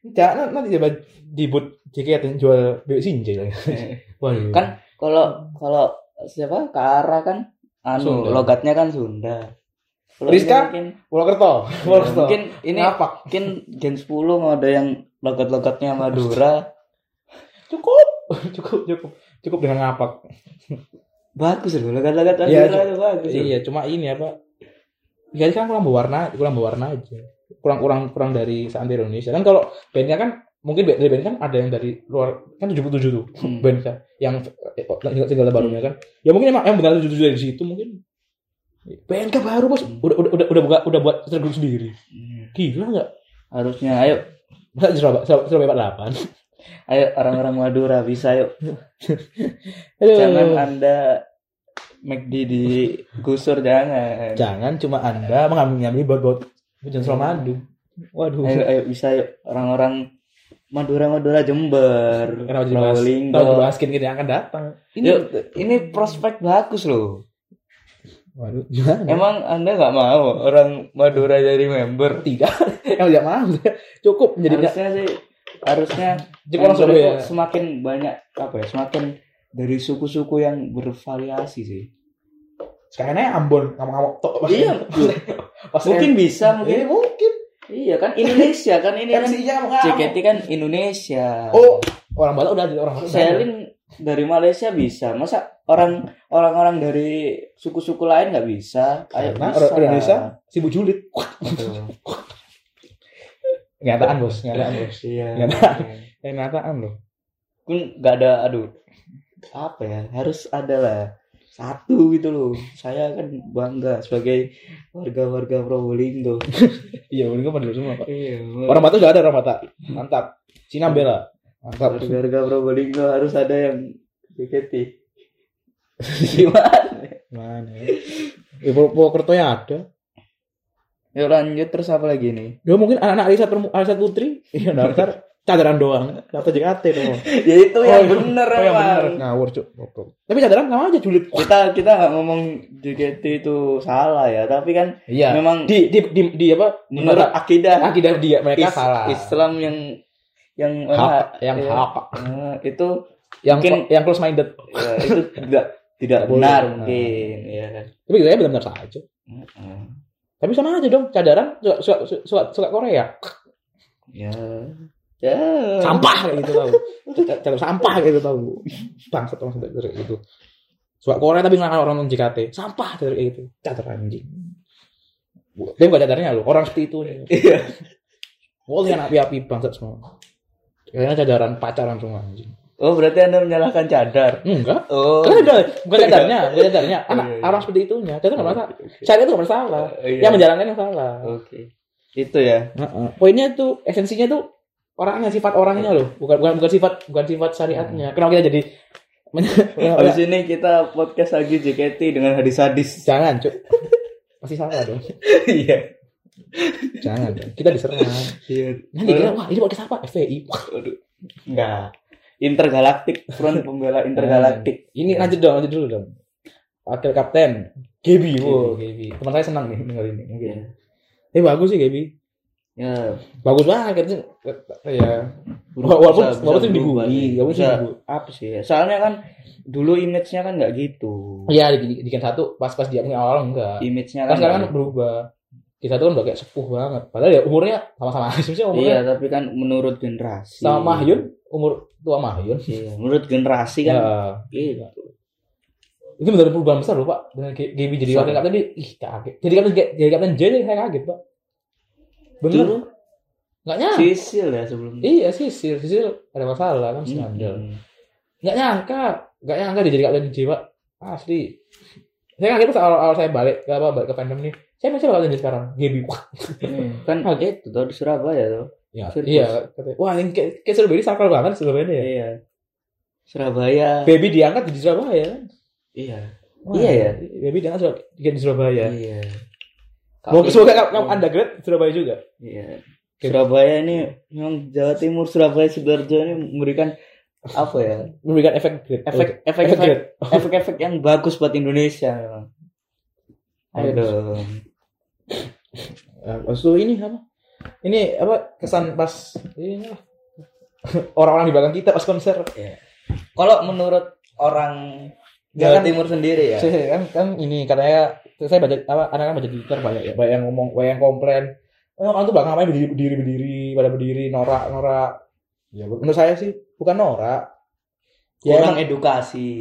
Jangan nanti coba dibut JKT jual BB Sinjil. Waduh. Kan kalau siapa? Kara kan Sunda. Logatnya kan Sunda. Rizka Purwokerto. Mungkin ini apa? Mungkin Gen 10 mau ada yang logat-logatnya Madura. Cukup dengan ngapak. Bagus loh logat-logat Madura itu bagus. Iya, cuma ini apa? Jadi kan kurang berwarna aja. Kurang dari seantero Indonesia. Kan kalau bandnya kan mungkin dari band kan ada yang dari luar kan 77 tuh. Band kan yang tinggal barunya kan. Ya mungkin emang benar 77 dari situ mungkin. Band kan baru Bos. Udah buat tergrup sendiri. Gila enggak? Harusnya ayo Surabaya 48. Ayo orang-orang Madura bisa yuk. Jangan Anda McD digusur jangan. Jangan cuma Anda mengambil buat hujan Madu. Waduh. Ayo bisa yuk orang-orang Madura Jember, Probolinggo, Baskin kita akan datang. Ini prospek bagus loh. Waduh. Gimana? Emang Anda enggak mau orang Madura jadi member? Tidak. Emang enggak mau. Cukup menjadi harusnya Surabaya semakin banyak semakin dari suku-suku yang bervariasi sih. Kayaknya Ambon ngamuk-ngamuk tok. Iya. Mungkin bisa. Iya kan Indonesia kan ini kan JKT kan Indonesia. Oh, orang Batak udah ada orang Batak. Selin dari Malaysia bisa. Masa orang-orang dari suku-suku lain enggak bisa? Ayo bisa. Indonesia sibuk julid. Nyataan, Bos. Iya. Nyataan loh. Kun enggak ada apa ya harus ada lah satu gitu loh. Saya kan bangga sebagai warga Probolinggo. Iya Probolinggo pada semua Pak. Iya, orang Batak sudah ada orang Batak mantap. Cinambela mantap. Warga Probolinggo harus ada yang JKT. Gimana Purwokerto yang ada. Ya lanjut terus apa lagi nih ya mungkin anak-anak Alisat Putri iya daftar cadaran doang, kata JKT dong. Ya itu yang benar emang. Ngawur cuk. Tapi cadaran sama aja julid. Kita enggak ngomong JKT itu salah ya, tapi kan iya. Memang di apa? Menurut akidah dia mereka salah. Islam yang yang close minded ya, itu tidak benar mungkin ya kan. Tapi saya benar-benar saja. Tapi sama aja dong, cadaran suka Korea. Ya. Sampah gitu tahu. Cadaran sampah gitu tahu. Bangsat orang kayak gitu. Suka Korea tapi ngelakar orang nonton JKT. Sampah kayak gitu. Cadaran anjing. Dia bukan cadarnya loh, orang seperti itu. Iya. Boleh anak api-api bangsat semua. Kayaknya cadaran pacaran semua anjing. Oh, berarti Anda menyalahkan cadar? Enggak. Oh. Kan bukan cadarnya, bukan cadarnya. Anak orang seperti itunya. Cadar enggak masalah. Cadar itu enggak masalah. Yang menjalankan yang salah. Oke. Itu ya. Poinnya tuh esensinya tuh orangnya, sifat orangnya loh. Bukan sifat syariatnya. Kenapa kita jadi di sini kita podcast lagi JKT dengan hadis-hadis. Jangan, Cuk. Pasti salah dong. Iya. Jangan dong. Kita diserang. Iya. Nanti kira, wah, ini podcast apa? FPI. Waduh. Enggak. Intergalaktik, front pembela intergalaktik. Ini lanjut dulu dong. Wakil kapten Gaby. Oh, Gaby. Teman saya senang nih dengar ini. Mungkin. Yeah. Tapi bagus sih Gaby. Ya, yeah. Bagus banget sih. Ya. Walaupun digugi, enggak usah apa sih. Ya. Soalnya kan dulu image-nya kan enggak gitu. Iya, di kan satu pas dia punya awal enggak. Image-nya kan sekarang kan berubah. Kita tuh kan udah kayak sepuh banget. Padahal ya umurnya sama-sama sih umurnya. Iya, tapi kan menurut generasi. Sama Mahyun, umur tua Mahyun sih. Iya, menurut generasi kan. Iya. Gitu. Itu benar perubahan besar loh, Pak. Dengan Gaby jadi wakil kapten dia, kaget. Jadi kapten jadi saya kaget, Pak. Bener loh. Enggak nyangka. Sisil ya sebelumnya. Iya, Sisil ada masalah kan skandal. Enggak nyangka dia jadi kapten J, Pak. Asli. Saya kaget pas awal saya balik ke fandom nih. Saya masih bakal lanjut sekarang, Gaby. Kan itu tuh di Surabaya tuh. Ya, iya. Wah, ini kayak Surabaya sakral banget Surabaya ya. Iya. Surabaya. Baby diangkat di Surabaya kan? Iya. Wah, iya ya. Baby diangkat di Surabaya. Iya. Semoga kamu undergrad Surabaya juga. Iya. Surabaya ini memang Jawa Timur, Surabaya, Sidoarjo ini memberikan apa ya? Memberikan efek yang bagus buat Indonesia memang. Aduh. Lalu ini apa kesan pas ini orang-orang di belakang kita pas konser. Yeah. Kalau menurut orang Jawa Timur sendiri ya. Kan ini katanya saya baca apa anak-anak baca Twitter banyak yang ngomong, banyak yang komplain. Oh, orang tuh bakal ngapain berdiri, norak. Ya menurut saya sih bukan norak. Kurang edukasi.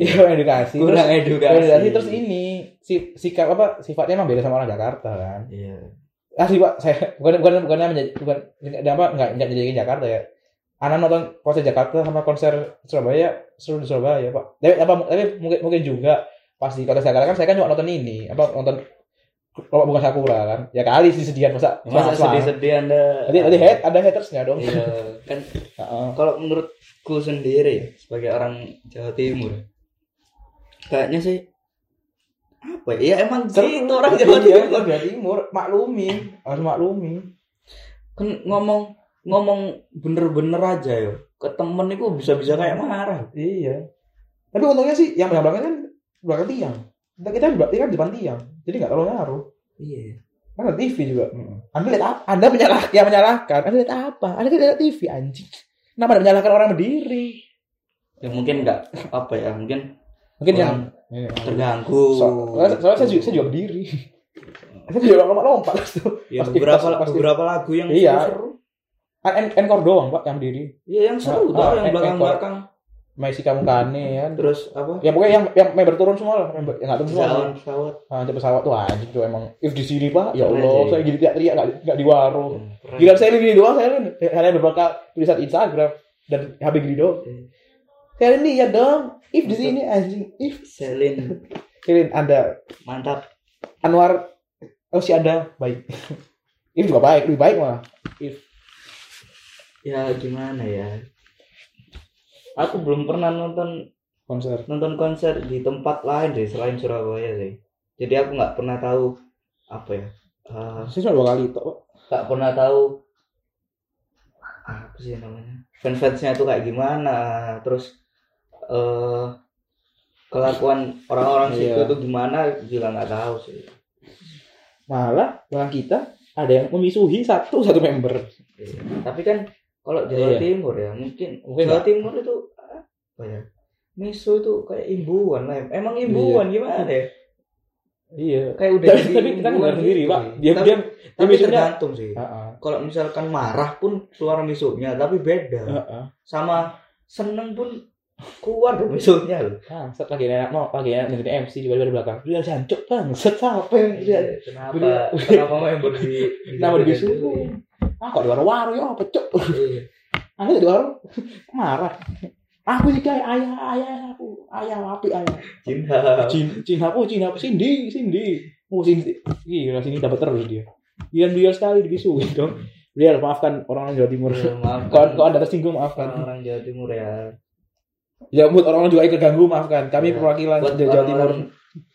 Terus ini sikap apa sifatnya emang beda sama orang Jakarta kan. Iya. Asli Pak, saya bukan jadiin Jakarta ya. Anak nonton konser Jakarta sama konser Surabaya, seru di Surabaya Pak. Tapi mungkin juga pas di kota Jakarta kan saya kan cuma nonton ini, apa nonton kalau bukan Sakura kan. Ya kali sedih-sedihan masa sedih-sedihan Anda. Tadi ada hatersnya dong. Iya, kan. Kalau menurutku sendiri sebagai orang Jawa Timur kayaknya sih apa ya emang gitu orang Jawa Timur harus maklumi kan ngomong bener-bener aja yo ke temen itu bisa kayak marah. Iya, tapi untungnya sih yang belakang kan belakang tiang kita kan depan tiang jadi nggak terlalu ngaruh. Iya, ada TV juga. Anda lihat apa? Anda menyalahkan Anda lihat apa? Anda lihat TV anjing. Kenapa Anda menyalahkan orang berdiri? Ya mungkin nggak apa ya mungkin yang terganggu. Soalnya saya juga berdiri. Saya juga lompat-lompat tuh. Ya, beberapa lagu yang seru. Encore doang Pak yang berdiri. Iya yang seru tuh yang belakang-belakang. Masih kamu kane ya. Terus apa? Ya pokoknya yang member turun semua lah. Member yang enggak turun semua. Pesawat. Ah, pesawat tuh anjing tuh emang if di sini Pak. Ya Allah, saya gini teriak-teriak enggak di warung. Gila saya gini doang saya beberapa tulisan Instagram dan HP gini doang. Kalian lihat dong, if di sini anjing, if Selin Anda mantap. Anwar si Anda baik. If juga baik, lebih baik malah. If ya gimana ya? Aku belum pernah nonton konser di tempat lain deh selain Surabaya sih. Jadi aku nggak pernah tahu apa ya. Saya cuma 2 kali itu. Nggak pernah tahu apa sih namanya fans-fansnya itu kayak gimana. Terus kelakuan orang-orang situ itu gimana juga nggak tahu sih. Malah kita ada yang memisuhi satu member. Iya. Tapi kan Kalau Jawa Timur ya mungkin Jawa Timur itu apa ya? Miso itu kayak imbuhan lah. Emang imbuhan gimana ya? Iya. Kayak udah tapi kita nggak sendiri, Pak. Diam-diam. Tapi tergantung sih. Kalau misalkan marah pun suara misonya tapi beda. Sama seneng pun keluar dong misonya loh. Bangset lagi enak mau pagi enak jadi MC di belakang. Dia jancuk bangset sampai dia. Kenapa main berdiri? Kenapa disuruh? Ah kok di warung-warung ya pecuk. Aku di warung marah. Aku sih kayak ayah aku. Cinta aku Cindy. Oh Cindy. Gila sini dapat terus dia. Dia sekali dibisuin dong. Dia maafkan orang-orang Jawa Timur. Kalau ada tersinggung maafkan orang Jawa Timur ya. Ya buat orang-orang juga yang terganggu maafkan. Kami perwakilan Jawa Timur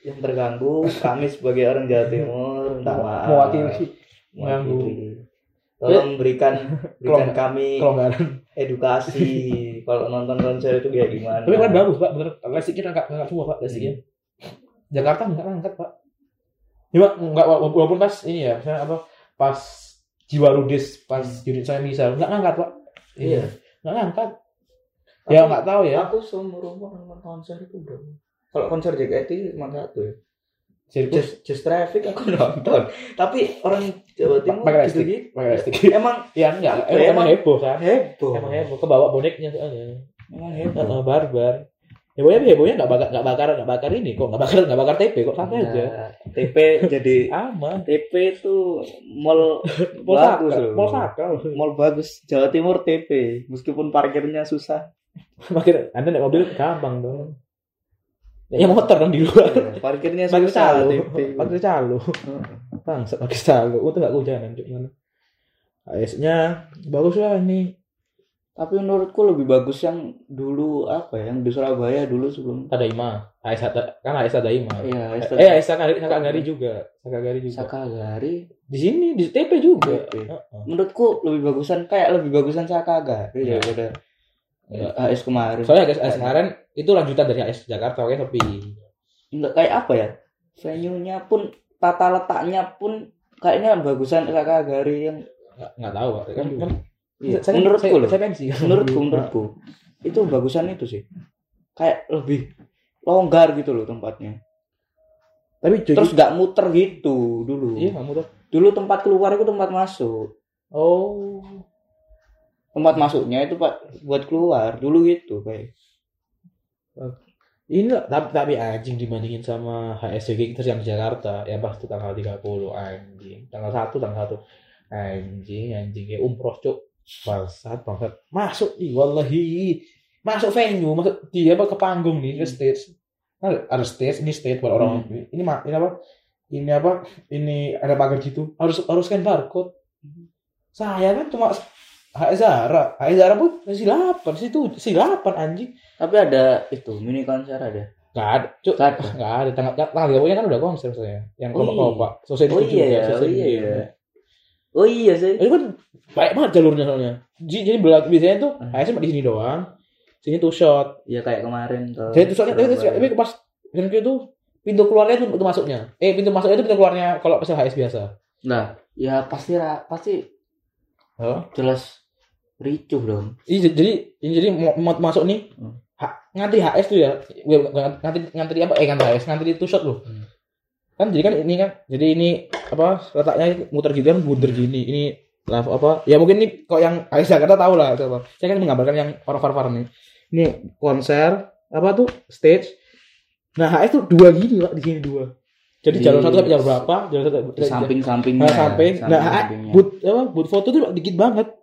yang terganggu, kami sebagai orang Jawa Timur minta maaf. Mewakili mengganggu. Tolong berikan kami edukasi. Kalau nonton konser itu kayak gimana? Tapi kan bagus Pak, bener. Lesiknya nggak semua Pak, lesiknya. Jakarta nggak angkat Pak. Cuma nggak walaupun pas ini ya, misalnya apa pas Jiwarudes, pas unit saya misal nggak angkat Pak. Iya, nggak angkat. Ya nggak tahu ya. Aku seumur umur nonton konser itu berapa? Kalau konser JKT cuma satu ya. Just Traffic aku nonton. Tapi orang Jawa Timur pakai stick. Emang ya enggak. Emang heboh kan? Heboh. Kebawa boneknya soalnya. Emang heboh. Barbar. Hebohnya enggak bakar ini kok. Enggak bakar TP kok santai aja. TP jadi aman. TP itu mall bagus. Jawa Timur TP meskipun parkirnya susah. Parkir Anda naik mobil gampang dong. Ya motor dong di luar. Ya, parkirnya susah. Pakai calo. Bangsat pakai calo. Itu enggak hujanan cuk mana. AS-nya bagus lah ini. Tapi menurutku lebih bagus yang dulu apa ya? Yang di Surabaya dulu sebelum Tadaima. AS Tadaima. Iya, AS Sakagari juga. Sakagari di sini di TP juga. TP. Menurutku lebih bagusan Sakagari daripada AS kemarin. Soalnya AS kemarin itu lanjutan dari AS Jakarta kayak sepi. Enggak kayak apa ya? Venue-nya pun tata letaknya pun kayaknya bagusan Sakagari yang enggak tahu kan. Iya. Menurutku. Itu bagusan itu sih. Kayak lebih longgar gitu loh tempatnya. Tapi terus enggak muter gitu dulu. Iya, enggak muter. Dulu tempat keluar itu tempat masuk. Oh. Tempat masuknya itu Pak buat keluar dulu gitu kayak. Ini tapi anjing dibandingin sama HSJK terus yang di Jakarta ya pas itu tanggal 30 anjing. Tanggal 1 anjing ya umroh cuk. Bangsat. Masuk ih wallahi. Masuk venue, masuk dia apa ke panggung nih, ke stage. Nah, ada stage, ini stage buat orang. Ini apa? Ini ada pagar gitu. Harus scan barcode. Saya kan cuma Zara pun si 8 anjing. Tapi ada itu mini konser ada. Enggak ada. Tanggal pokoknya kan udah konser saya. Yang kelompok-kelompok. Iya. Oh iya sih. Ini kan banyak banget jalurnya soalnya. Jadi biasanya tuh AS di sini doang. Sini tuh shot. Iya kayak kemarin tuh. Jadi tuh shotnya tapi pas dan itu pintu keluarnya itu pintu masuknya. Pintu masuknya itu pintu keluarnya kalau pasal AS biasa. Nah, ya pasti. Oh, jelas. Ricuh dong. Iya jadi mau masuk nih. Ngantri HS tuh ya. Ngantri apa? Ngantri HS, ngantri itu shot loh. Kan jadi kan ini kan. Jadi ini apa? Letaknya muter gitu kan bunder gini. Ini live apa? Ya mungkin ini kok yang HS Jakarta tahu lah itu apa. Saya kan menggambarkan yang orang far-far nih. Ini konser apa tuh? Stage. Nah, HS tuh dua gini, Pak. Di sini dua. Jadi jalur satu sampai jalur berapa? Jalur satu di samping-sampingnya. Buat foto tuh dikit banget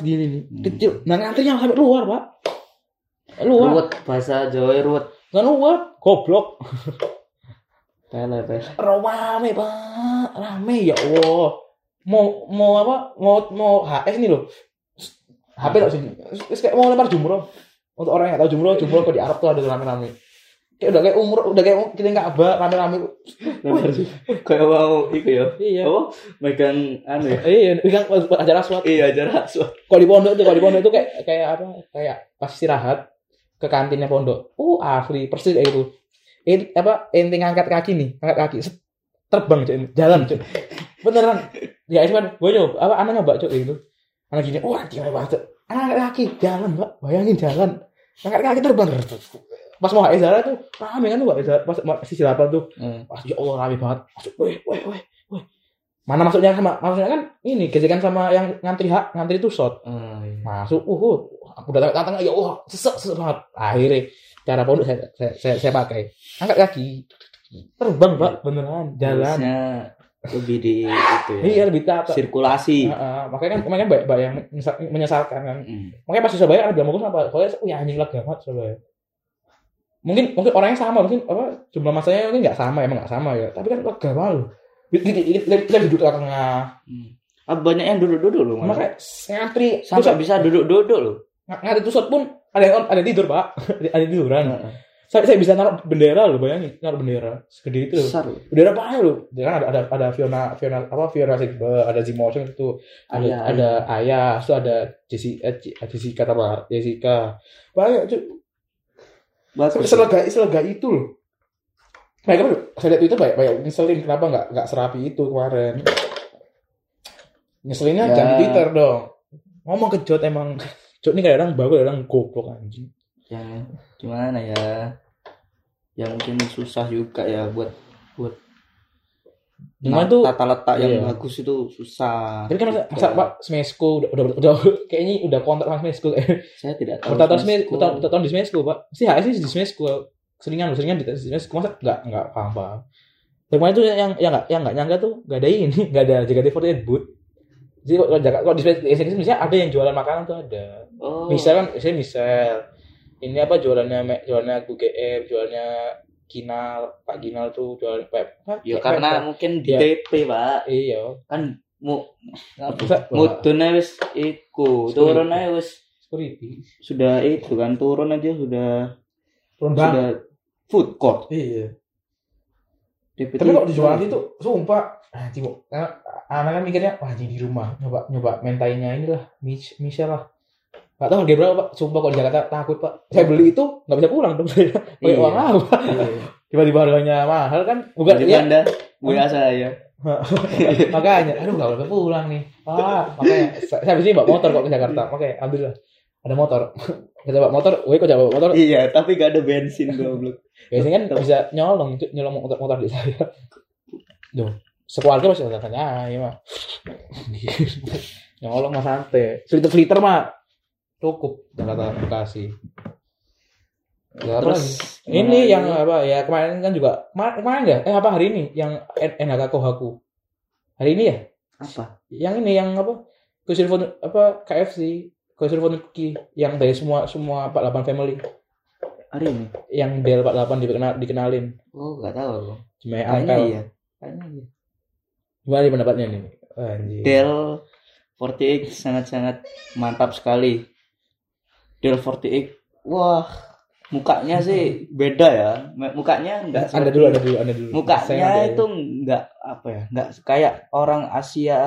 segini nih. Kecil. Nah, ngantrinya sampai luar, Pak. Ruwet bahasa Jawa ruwet. Enggak luar, goblok. Tele. Rame, Pak. Rame ya Allah. Mau apa? Mau HS nih loh. HP loh sini. Kayak mau lempar jumroh. Untuk orang yang tahu jumroh kok di Arab tuh ada rame-rame. Udah kayak umur kita enggak abah rame-rame. Kayak wow itu ya. Iya. Oh, megang anu ya. Iya, megang acara suatu. Iya, acara suatu. Kalau di pondok itu kayak apa? Kayak pas istirahat ke kantinnya pondok. Oh, asli persis kayak itu. Ente ngangkat kaki. Terbang jalan. Beneran. Ya, cuman gue nyoba. Anak nyoba, Cuk, gitu. Anak gini, wah gimana banget. Anak kaki jalan, Mbak. Bayangin jalan. Anak kaki terbang. Pas mau HE Zara tuh, rame kan tuh HE Zara. Pas sisi 8 tuh. Pas ya Allah rame banget. Masuk, weh. Mana masuknya sama? Maksudnya kan ini gesekan sama yang ngantri hak, ngantri tuh shot. Iya. Masuk, aku datang ya Allah, sesek banget. Akhirnya cara pondok saya pakai. Angkat kaki. Terbang, Pak, beneran jalan. Lebih di itu ya. Iya, lebih tata. Sirkulasi. Makanya kan kemarin Mbak yang menyesalkan kan. Makanya pas Surabaya ada bilang apa? Soalnya ya anjing lega banget Surabaya. Mungkin orangnya sama, mungkin apa jumlah masanya mungkin enggak sama, emang enggak sama ya. Tapi kan lega banget loh. Kita duduk tengah. Banyak yang duduk-duduk loh. Makanya ngantri sampai bisa duduk-duduk loh. Ngantri tusut pun ada yang tidur, Pak. Ada tiduran. Saya bisa naruh bendera loh, bayangin naruh bendera segede itu loh. Bendera banyak loh. Jangan ada Fiona apa Fiona Sigber, ada Z-Motion itu, ada Ayah, itu ada Jessica Tamar, Jessica. Banyak tuh. Selega itu loh. Mereka tuh saya lihat itu banyak nyeselin kenapa enggak serapi itu kemarin. Nyeselinnya ya. Jangan Twitter dong. Ngomong kejot emang. Jot ini kadang bagus, kadang goblok anjing. Ya, gimana ya? Ya mungkin susah juga ya buat itu, tata letak yang bagus itu susah. Jadi kan masa Pak Smesko udah kayaknya udah kontak sama Smesko. Saya tidak tahu. Tahun di Smesko, Pak. Mesti HS di Smesko. Seringan di Smesko masa enggak paham. Kemarin itu yang enggak nyangka tuh enggak ada ini, enggak ada JKT48 booth. Jadi kalau di SNS misalnya ada yang jualan makanan tuh ada. Oh. Misal ini apa jualannya GGM, jualannya Kinal, Pak Kinal tuh jualan web. Ya karena mungkin di DP, Pak. Iya. Kan mudune wis iku, turun ae wis security. Sudah itu kan turun aja sudah food court. Iya. DP. Tapi kok dijual itu sumpah. Ah, Cimo. Anak kan mikirnya wah di rumah nyoba mentainya inilah, Michelle lah. Gak tau harga berapa, Pak. Sumpah kalau di Jakarta takut, Pak. Saya beli itu gak bisa pulang dong. Saya pakai uang apa. Tiba-tiba harganya mahal kan. Bukan ya. Anda biasa ya. Makanya, aduh gak boleh pulang nih. Ah, makanya saya habis ini bawa motor kok ke Jakarta. Makanya, alhamdulillah. Ada motor. Kita bawa motor, kok jangan bawa motor. Iya, tapi gak ada bensin goblok. Biasanya kan bisa nyolong motor di saya. Duh, sekeluarga masih tanya, iya mah. Nyolong mah santai. Filter-filter mah cukup Jakarta Bekasi. Ya, terus ini yang apa ya kemarin kan juga kemarin enggak? Hari ini yang NHK Kohaku. Hari ini ya? Apa? Yang ini yang apa? Kusilfon apa KFC, Kusilfon Cookie yang dari semua 48 family. Hari ini yang Del 48 dikenalin. Oh, enggak tahu loh. Cuma angkel. Iya. Kayaknya iya. Gimana pendapatnya nih? Anjir. Del 48 sangat-sangat mantap sekali. Del 48, wah mukanya sih beda ya, mukanya nggak ada dulu mukanya itu nggak apa ya, nggak kayak orang Asia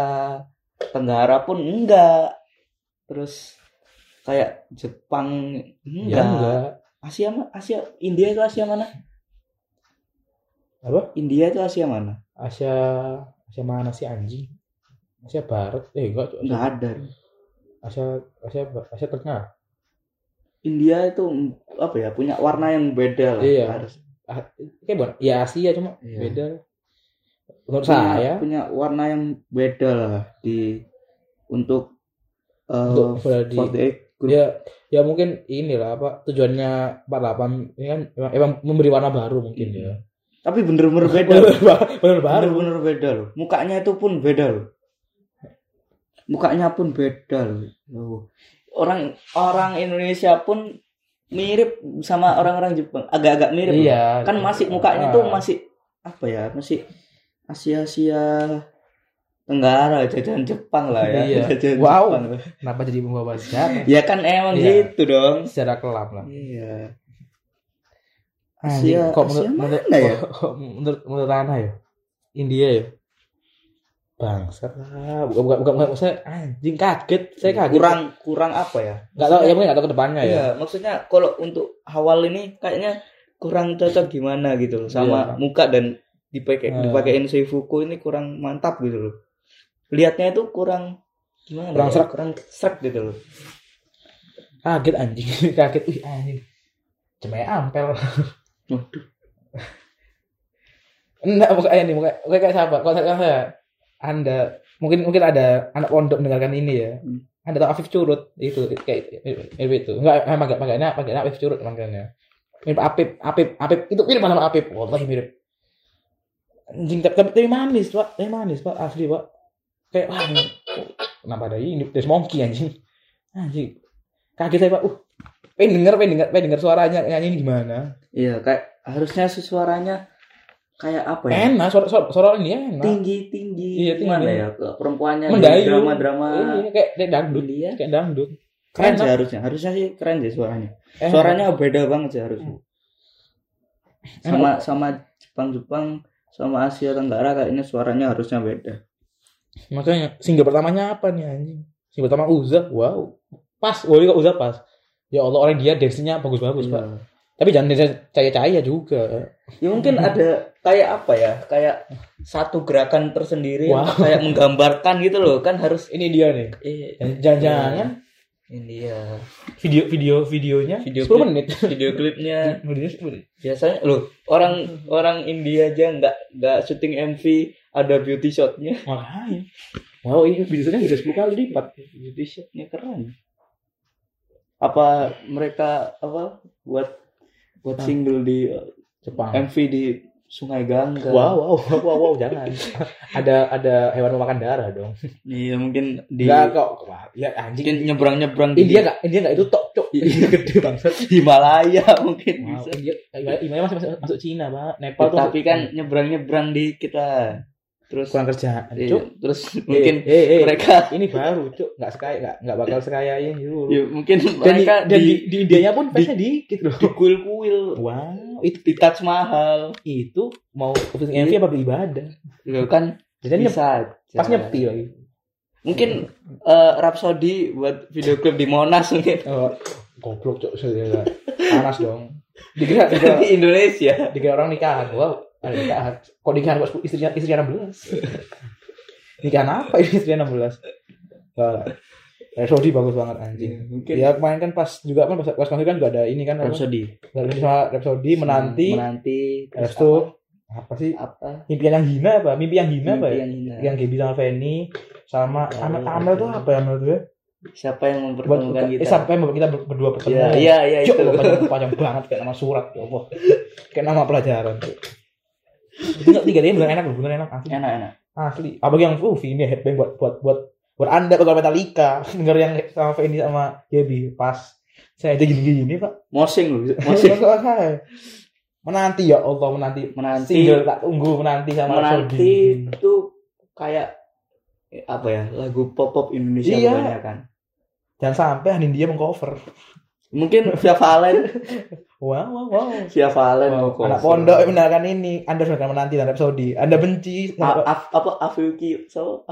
Tenggara pun enggak, terus kayak Jepang enggak. Asia India itu Asia mana? Apa? India itu Asia mana? Asia mana sih anjing? Asia Barat, nggak ada. Asia Tengah. India itu apa ya punya warna yang beda lah. Iya. Kayak bukan ya Asia cuma iya. Beda. Menurut saya punya warna yang beda lah di untuk ya mungkin inilah apa tujuannya 48 ini kan emang memberi warna baru mungkin ya. Tapi bener-bener beda. Bener-bener beda loh. Mukanya itu pun beda loh. Orang Indonesia pun mirip sama orang-orang Jepang, agak-agak mirip. Iya, kan masih mukanya tuh masih apa ya? Masih Asia Tenggara, jajahan Jepang lah ya. Iya. Wow. Jepang. Kenapa jadi membawa sejarah? Ya kan emang iya. Gitu dong. Sejarah kelam lah. Iya. Asia kok menurut Ana ya? India ya? Bangsat lah, bukan saya anjing kaget. Kurang apa ya? Enggak tahu, ya mungkin enggak tahu ke depannya ya. Maksudnya kalau untuk awal ini kayaknya kurang cocok gimana gitu loh sama muka dan dipakein Seifuku ini kurang mantap gitu loh. Lihatnya itu kurang Kurang serak, gitu loh. Kaget anjing, kaget. Wih anjing. Cemaya ampel. Waduh. Enggak, mukanya nih, mukanya kayak sahabat. Kalau saya, Anda mungkin ada anak pondok mendengarkan ini ya. Anda tahu Afif Curut itu kayak itu. Enggak, emang enggak Afif Curut makanya. Mirip Afif itu mirip sama Afif. Wah, oh, mirip. Anjing tapi manis, Pak. Manis, Pak. Asli, Pak. Kayak wah. Kenapa ada ini? Des monkey anjing. Anjing. Kaget saya, Pak. Pengen denger suaranya nyanyi ini gimana? Iya, kayak harusnya suaranya kayak apa ya? Enak, suara ini enak. Tinggi. Iya, gimana ya? Perempuannya drama-drama. Iya, kayak dangdut ya. Kayak dangdut. Keren sih harusnya. Harusnya sih keren sih suaranya. Suaranya beda banget sih harusnya. Sama Jepang, sama Asia Tenggara kayaknya suaranya harusnya beda. Makanya single pertamanya apa nih anjing? Single pertama Uza. Wow. Pas, woi kok Uza pas. Ya Allah, orang dia dance-nya bagus-bagus, Pak. Tapi jangan caya-caya juga. Ya mungkin ada kayak apa ya? Kayak satu gerakan tersendiri, kayak menggambarkan gitu loh. Kan harus ini dia nih. Jangan-jangan ini dia. Videonya 10 menit. Video klipnya. Biasanya loh, orang India aja enggak syuting MV ada beauty shot-nya. Makanya. Wow, ini beauty shot-nya udah 10 kali lipat. Beauty shot-nya keren. Apa mereka buat single di Jepang, MV di Sungai Gangga. Wow, jangan. ada hewan memakan darah dong. Iya mungkin di enggak kok. Ya anjing nyebrang. India enggak itu tok cok. Gede bangsat. Himalaya mungkin bisa. Himalaya masih masuk Cina, Pak. Nepal tuh. Tapi kan nyebrang di kita. Terus kurang kerjaan, Cuk. Terus mungkin mereka ini baru, Cuk. Enggak bakal sekaya ini dulu. Ya, mungkin mereka dan di Indianya pun pasti dikit loh. Di kuil-kuil. Wow, itu di Taj Mahal. Itu mau syuting MV apa beribadah? Loh kan jadi bisa. Pas nyepi lagi. Mungkin Rhapsody buat video klip di Monas mungkin. Oh, goblok, Cuk. Panas dong. Dikira di Indonesia. Dikira orang nikahan. Wow. Kok nikahan kok istrinya 16? Nikahan apa ini istrinya 16? Rhapsody bagus banget anjing. Mungkin. Ya kemarin kan pas konser kan juga ada ini kan Rhapsody menanti terus tuh apa sih? Mimpi yang hina. Yang Gaby sama Fanny sama Amel tuh apa ya Amel tuh? Siapa yang mempertemukan kita? Siapa yang membuat kita berdua bertemu? Iya itu. Panjang banget kayak nama surat ya Allah. Kayak nama pelajaran tuh. Enggak, tiganya bener enak asli. Enak. Asli. Abang yang ini headbang buat Anda kalau Metallica, denger yang sama Fendi sama Gaby pas. Saya aja gini-gini, Pak. Mosing. Menanti ya Allah, menanti. Single tak tunggu menanti sama Rhapsody. Menanti itu kayak apa ya? Lagu pop Indonesia kebanyakan. Jangan sampai India mengcover. Mungkin Via Valen. Wow. Via Valen mau anak pondok mendengarkan ini. Anda sudah menanti dan Rhapsody. Anda benci Afyuki. Siapa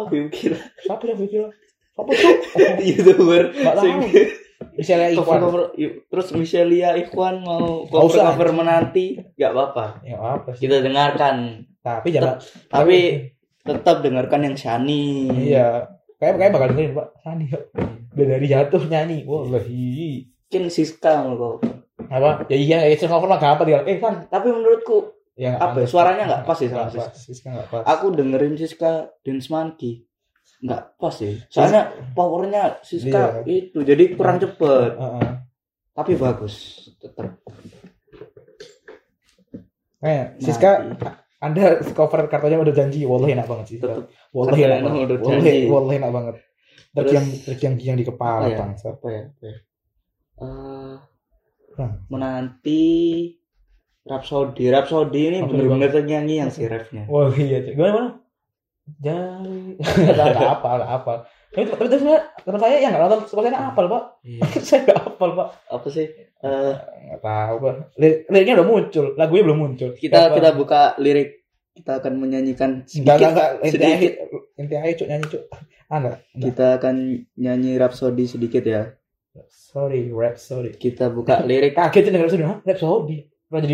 tuh? YouTuber. Michelia Ikhwan mau cover menanti, enggak apa-apa. Ya apa sih. Kita dengarkan. Tapi tetap dengarkan yang Shani. Iya. Kayak bakal dengerin, Pak. Shani. Dari jatuh nyanyi. Wallahi. Mungkin Siska loh apa ya cover lah gak apa dia kan tapi menurutku ya, apa ya, suaranya nggak pas sih sama Siska nggak pas. Aku dengerin Siska Dance Monkey nggak pas sih soalnya powernya Siska dia. Itu jadi kurang cepet tapi bagus tetap Siska mati. Anda cover kartunya udah janji wallahi enak banget sih wallahi enak banget terus yang di kepala bang siapa ya menanti Rhapsody ini bener-bener nyanyi yang si refnya. Wah iya gimana? Jari nggak apa. Tapi teman saya yang nggak nonton sepertinya apal Pak. Saya nggak apal Pak. Apa sih? Nggak tahu Pak. Liriknya udah muncul, lagunya belum muncul. Kita buka lirik, kita akan menyanyikan sedikit. Inti aja nyanyi. Kita akan nyanyi Rhapsody sedikit ya. Rhapsody. Kita buka lirik. Kaget denger Rhapsody. Rhapsody.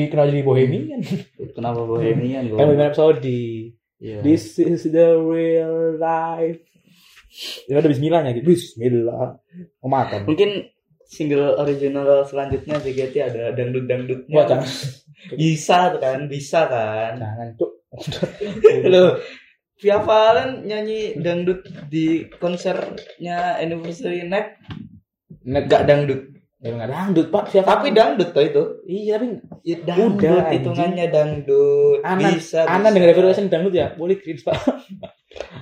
Kenapa jadi Bohemian? Kenapa Bohemian? Kayak Bohemian Rhapsody. Yeah. This is the real life. Ya ada bismillahnya gitu. Bismillah. Mau makan. Mungkin single original selanjutnya JKT ada dangdut-dangdutnya. Wah, jangan. Bisa kan? Jangan, Cuk. Loh. Via Valen nyanyi dangdut di konsernya Anniversary Net. Net gak dangdut. Ya enggak dangdut, Pak. Via tapi dangdut toh itu. Iya, tapi ya, dangdut udah, hitungannya dangdut. Anak, bisa. Anak dengar referensi dangdut ya? Boleh cringe, Pak.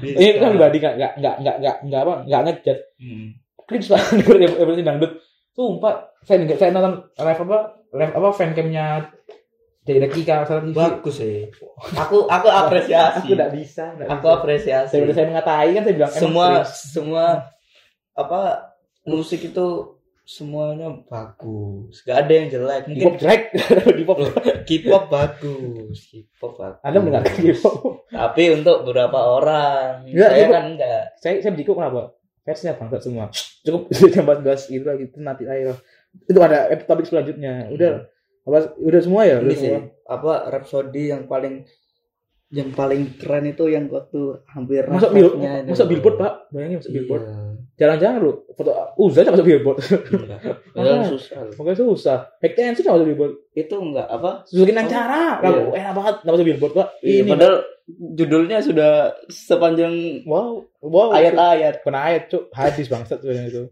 Ini kan pribadi enggak ngejat. Cringe banget dengar referensi dangdut. Sumpah, saya nonton live fancamnya Jadi Kika salah TV. Bagus sih. Aku apresiasi. Aku enggak bisa. Aku apresiasi. Saya mengatai kan saya bilang semua apa musik itu semuanya bagus. Enggak ada yang jelek. Mungkin K-pop bagus. K-pop bagus. Anda mendengar K-pop. Tapi untuk beberapa orang. Enggak, saya kan enggak. Saya berikut kenapa? Versinya bangsa semua. Cukup jambas gas itu lagi itu nanti air. Itu ada topik selanjutnya. Udah semua ya? Udah ini semua. Sih, apa Rhapsody yang paling keren itu yang waktu hampir masuk billboard, Pak. Bayangin masuk billboard. Jangan-jangan lu foto Uza aja masuk billboard. Enggak susah. Mungkin susah. Back dance aja masuk billboard. Itu enggak apa? Susukin acara. Lagu enak banget masuk billboard, Pak. Iya, ini padahal judulnya sudah sepanjang wow. Ayat-ayat. Kena ayat, Cuk. Hadis bangsat sebenarnya itu.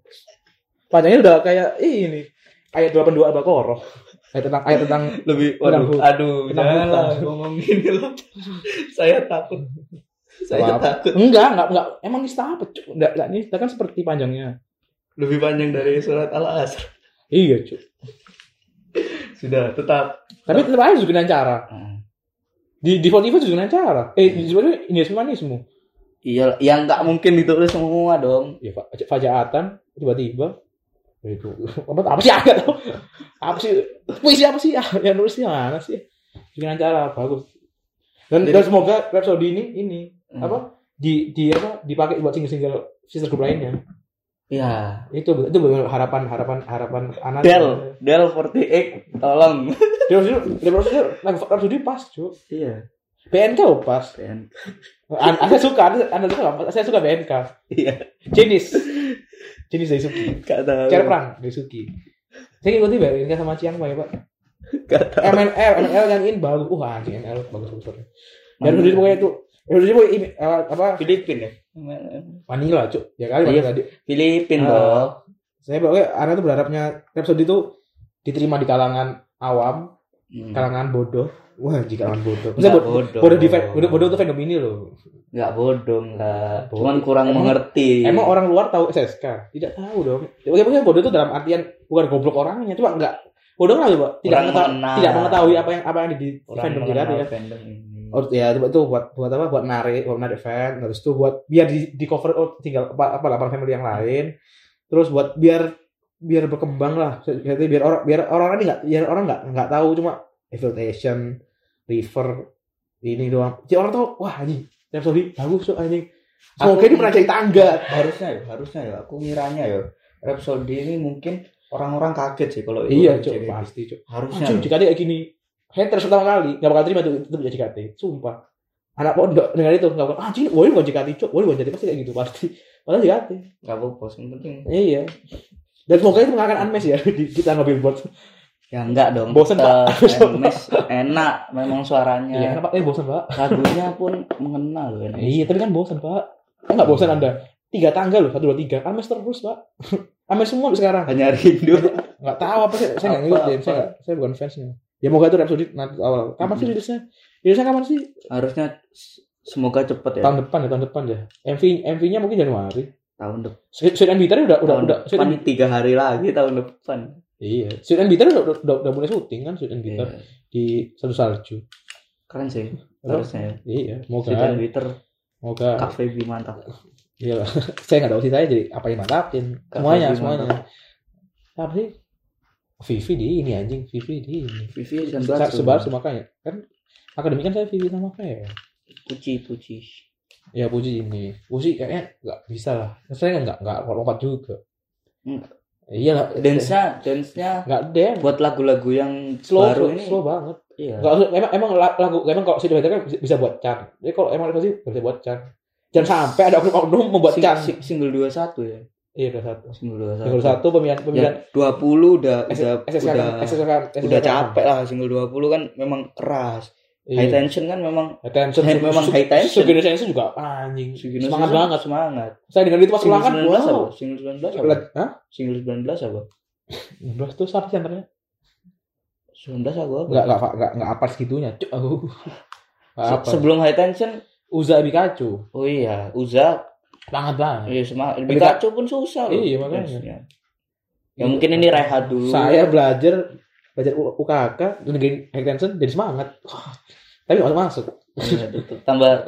Panjangnya udah kayak ini. Ayat 82 Al-Baqarah. Ayat tentang lebih aduh janganlah ngomongin loh. Saya takut. Enggak. Emang nista apa, Cuk? Enggak nista kan seperti panjangnya. Lebih panjang dari surat Al-Asr. Iya, Cuk. Sudah tetap. Tapi tetap aja juga acara. Di Spotify juga acara. Di Spotify ini semua nih semua. Iya, yang enggak mungkin ditulis semua dong. Iya, Pak. Fajaatan tiba-tiba itu apa sih agak tau apa sih yang nulisnya mana sih dengan cara bagus dan semoga Rhapsody ini apa di dipakai buat single sister group lainnya ya itu benar harapan anak Del 48 tolong Del Rhapsody pas Cuk iya BNK pas Anda suka saya suka BNK iya jenis Daisuki cara perang Daisuki saya ikuti BNK sama Chiang Mai Pak MNL nyanyiin bagus MNL bagus dan dulu pokoknya itu apa Filipina ya Manila Cuk ya kali tadi Filipina loh saya pokoknya Anda tuh berharapnya episode itu diterima di kalangan awam kalangan bodoh. Wah, jika orang bodoh. Enggak bodoh. Bodoh itu fandom ini loh. Enggak bodoh lah. Cuman kurang mengerti. Emang orang luar tahu SSK? Tidak tahu dong. Bagaimana bodoh itu dalam artian bukan goblok orangnya, coba enggak. Bodoh lah coba. Tidak mengetahui apa yang di fandom tidak ada ya. Oh ya, coba itu buat apa? Buat narik fan, terus itu buat biar di cover tinggal apa family yang lain. Terus buat biar berkembang lah. Jadi biar orang enggak tahu cuma Infiltration, River, ini doang. Jadi orang tuh, wah anjing, Rhapsody bagus tuh anjing. Semoga ini pernah jadi tangga. Harusnya ya. Aku ngiranya ya, Rhapsody ini mungkin orang-orang kaget sih kalau itu. Iya, Cuk, pasti Cuk. Harusnya. Cuk, jika dia kayak gini, haters pertama kali, nggak bakal terima itu jadi JKT. Sumpah. Anak pondok dengar itu nggak bakal. Ah, jadi, woi bukan JKT Cuk, woi bukan JKT pasti kayak gitu pasti. Padahal JKT. Nggak apa-apa, yang penting. Iya. Dan semoga itu mengalahkan Unmesh ya di kita ngambil buat. Ya enggak dong. Bosan Pak. Enak memang suaranya. Iya, Pak. Bosan Pak. Lagunya pun mengena loh. Iya, tapi kan bosan Pak. Enggak bosan Anda. 3 tangga loh, 1 2 3. Ames terus Pak. Ames semua sekarang. Hanya rindu. Enggak tahu apa sih. Saya enggak ngikutin. Saya bukan fansnya. Ya moga itu Rhapsody nanti awal. Kapan sih rilisnya? Rilisnya kapan sih? Harusnya semoga cepat ya. Tahun depan ya. MV-nya mungkin Januari. Tahun depan. Sweet and Bitter udah 3 hari lagi tahun depan. Iya, Sweet and Bitter udah mulai syuting kan Sweet and Bitter iya. Di Satu Salju. Keren sih, harusnya. Iya, moga Sweet and Bitter. Moga Cafe B mantap. Iya, saya enggak tahu sih saya jadi apa yang mantapin. Semuanya. Apa sih? Vivi di ini anjing, Vivi di ini. Vivi dan sebar makanya. Kan akademik kan saya Vivi sama kayak. Puji. Ya puji ini. Puji kayaknya enggak bisa lah. Saya enggak lompat juga. Iyalah, dance-nya enggak dance buat lagu-lagu yang slow, baru ini. Slow banget. Iya. Enggak emang lagu kalau Sweet and Bitter kan bisa buat chart. Jadi kalau emang itu sih bisa buat chart. Jangan sampai ada oknum-oknum membuat canggih. Single 21 ya. Iya, 21. Single 1 pemilihan 20 udah capek lah. Single 20 kan memang keras. Iya. High tension kan memang high tension. Segini tension juga anjing. Semangat banget, semangat. Saya dengar itu pas ulangan. Wow. Single 19 apa? Hah? Single 19 apa? 19 tuh siapa senternya? 19 aku apa? Enggak apa segitunya. Sebelum high tension Uza Bikacu. Oh iya, Uza banget banget. Iya, Bikacu pun susah. Iya, makanya. Ya mungkin ini rehat dulu. Saya belajar UKK negeri Hackinson jadi semangat. Oh, tapi enggak masuk. Ya, tambah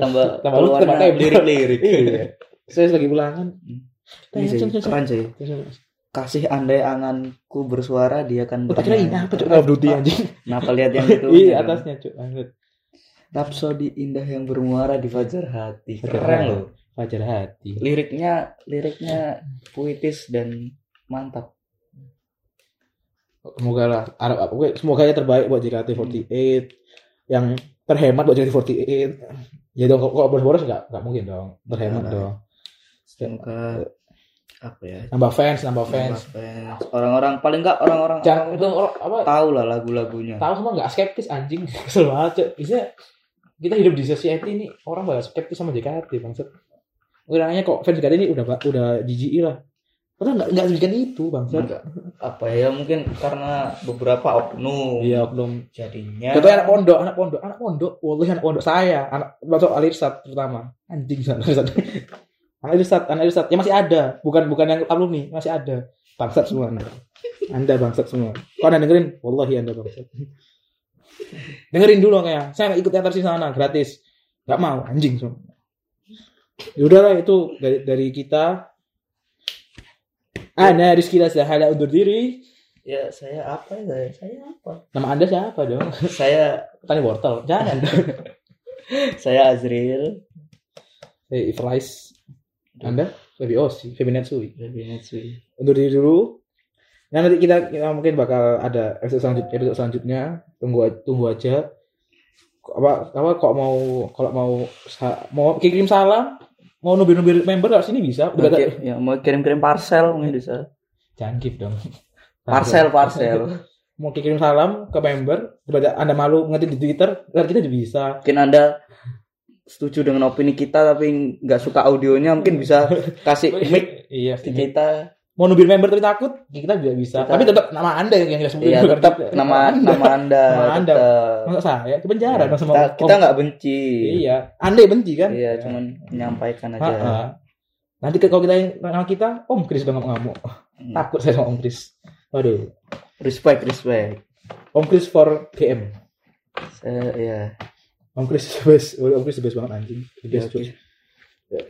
luar lirik-lirik. Iya. Saya lagi ulangan. Tanya kasih andai anganku bersuara dia akan bertanya. Kira ini apa Cuk? Call of Duty anjing. Kenapa lihat yang itu? Iya, atasnya Cuk. Lanjut. Rapsodi indah yang bermuara di fajar hati. Keren loh, fajar hati. Liriknya puitis dan mantap. Semoga lah semoga terbaik buat JKT48 yang terhemat buat JKT48. Ya dong, kok boros-boros enggak mungkin dong. Terhemat nah, dong. Semoga apa ya? Nambah fans. Orang-orang paling enggak orang-orang itu apa? Tahu lah lagu-lagunya. Tahu semua enggak skeptis anjing. Kesel banget. Isinya kita hidup di society ini orang banyak skeptis sama JKT bangsat. Orangnya kok fans JKT ini udah jijik lah. Padahal enggak sebikin itu bangsat. Apa ya mungkin karena beberapa oknum. Iya, oknum jadinya. Contoh anak pondok. Wallahi anak pondok saya, masuk Alirsat terutama. Anjing Alirsat. Anak Irsat ya masih ada, bukan yang alumni, masih ada. Bangsat semua Anda bangsat semua. Kalau Anda dengerin, wallahi Anda bangsat. Dengerin dulu kayak, saya ikut teater di sana gratis. Enggak mau anjing semua. Yaudahlah itu dari kita. Ana Rizky Lazahala undur diri. Ya, saya apa ya? Saya apa? Nama Anda siapa dong? Saya Tani Wortel. Jangan. Saya Azril. Saya Ifrais. Anda Febi Netsui. Undur diri dulu. Nah, nanti kita mungkin bakal ada episode selanjutnya. Tunggu aja. Apa kalau mau kirim salam, mau nubir-nubir member harus ini bisa. Ya, mau kirim-kirim parcel mungkin bisa. Jangkip dong. Parcel. Mau kirim salam ke member, Anda malu ngetik di Twitter, kita juga bisa. Mungkin Anda setuju dengan opini kita tapi nggak suka audionya, mungkin bisa kasih mic ke kita. Mau nubir member tapi takut, kita juga bisa. Tapi tetap nama Anda yang kita sebutin. Iya, tetap nama Anda. Masa saya ke penjara sama kita nggak benci. Iya, Anda yang benci kan? Iya, cuman menyampaikan aja. Nanti kalau kita Om Kris udah ngamuk. Takut saya sama Om Kris. Waduh. Respect. Om Kris for KM. Iya. Om Kris the best banget anjing. The best.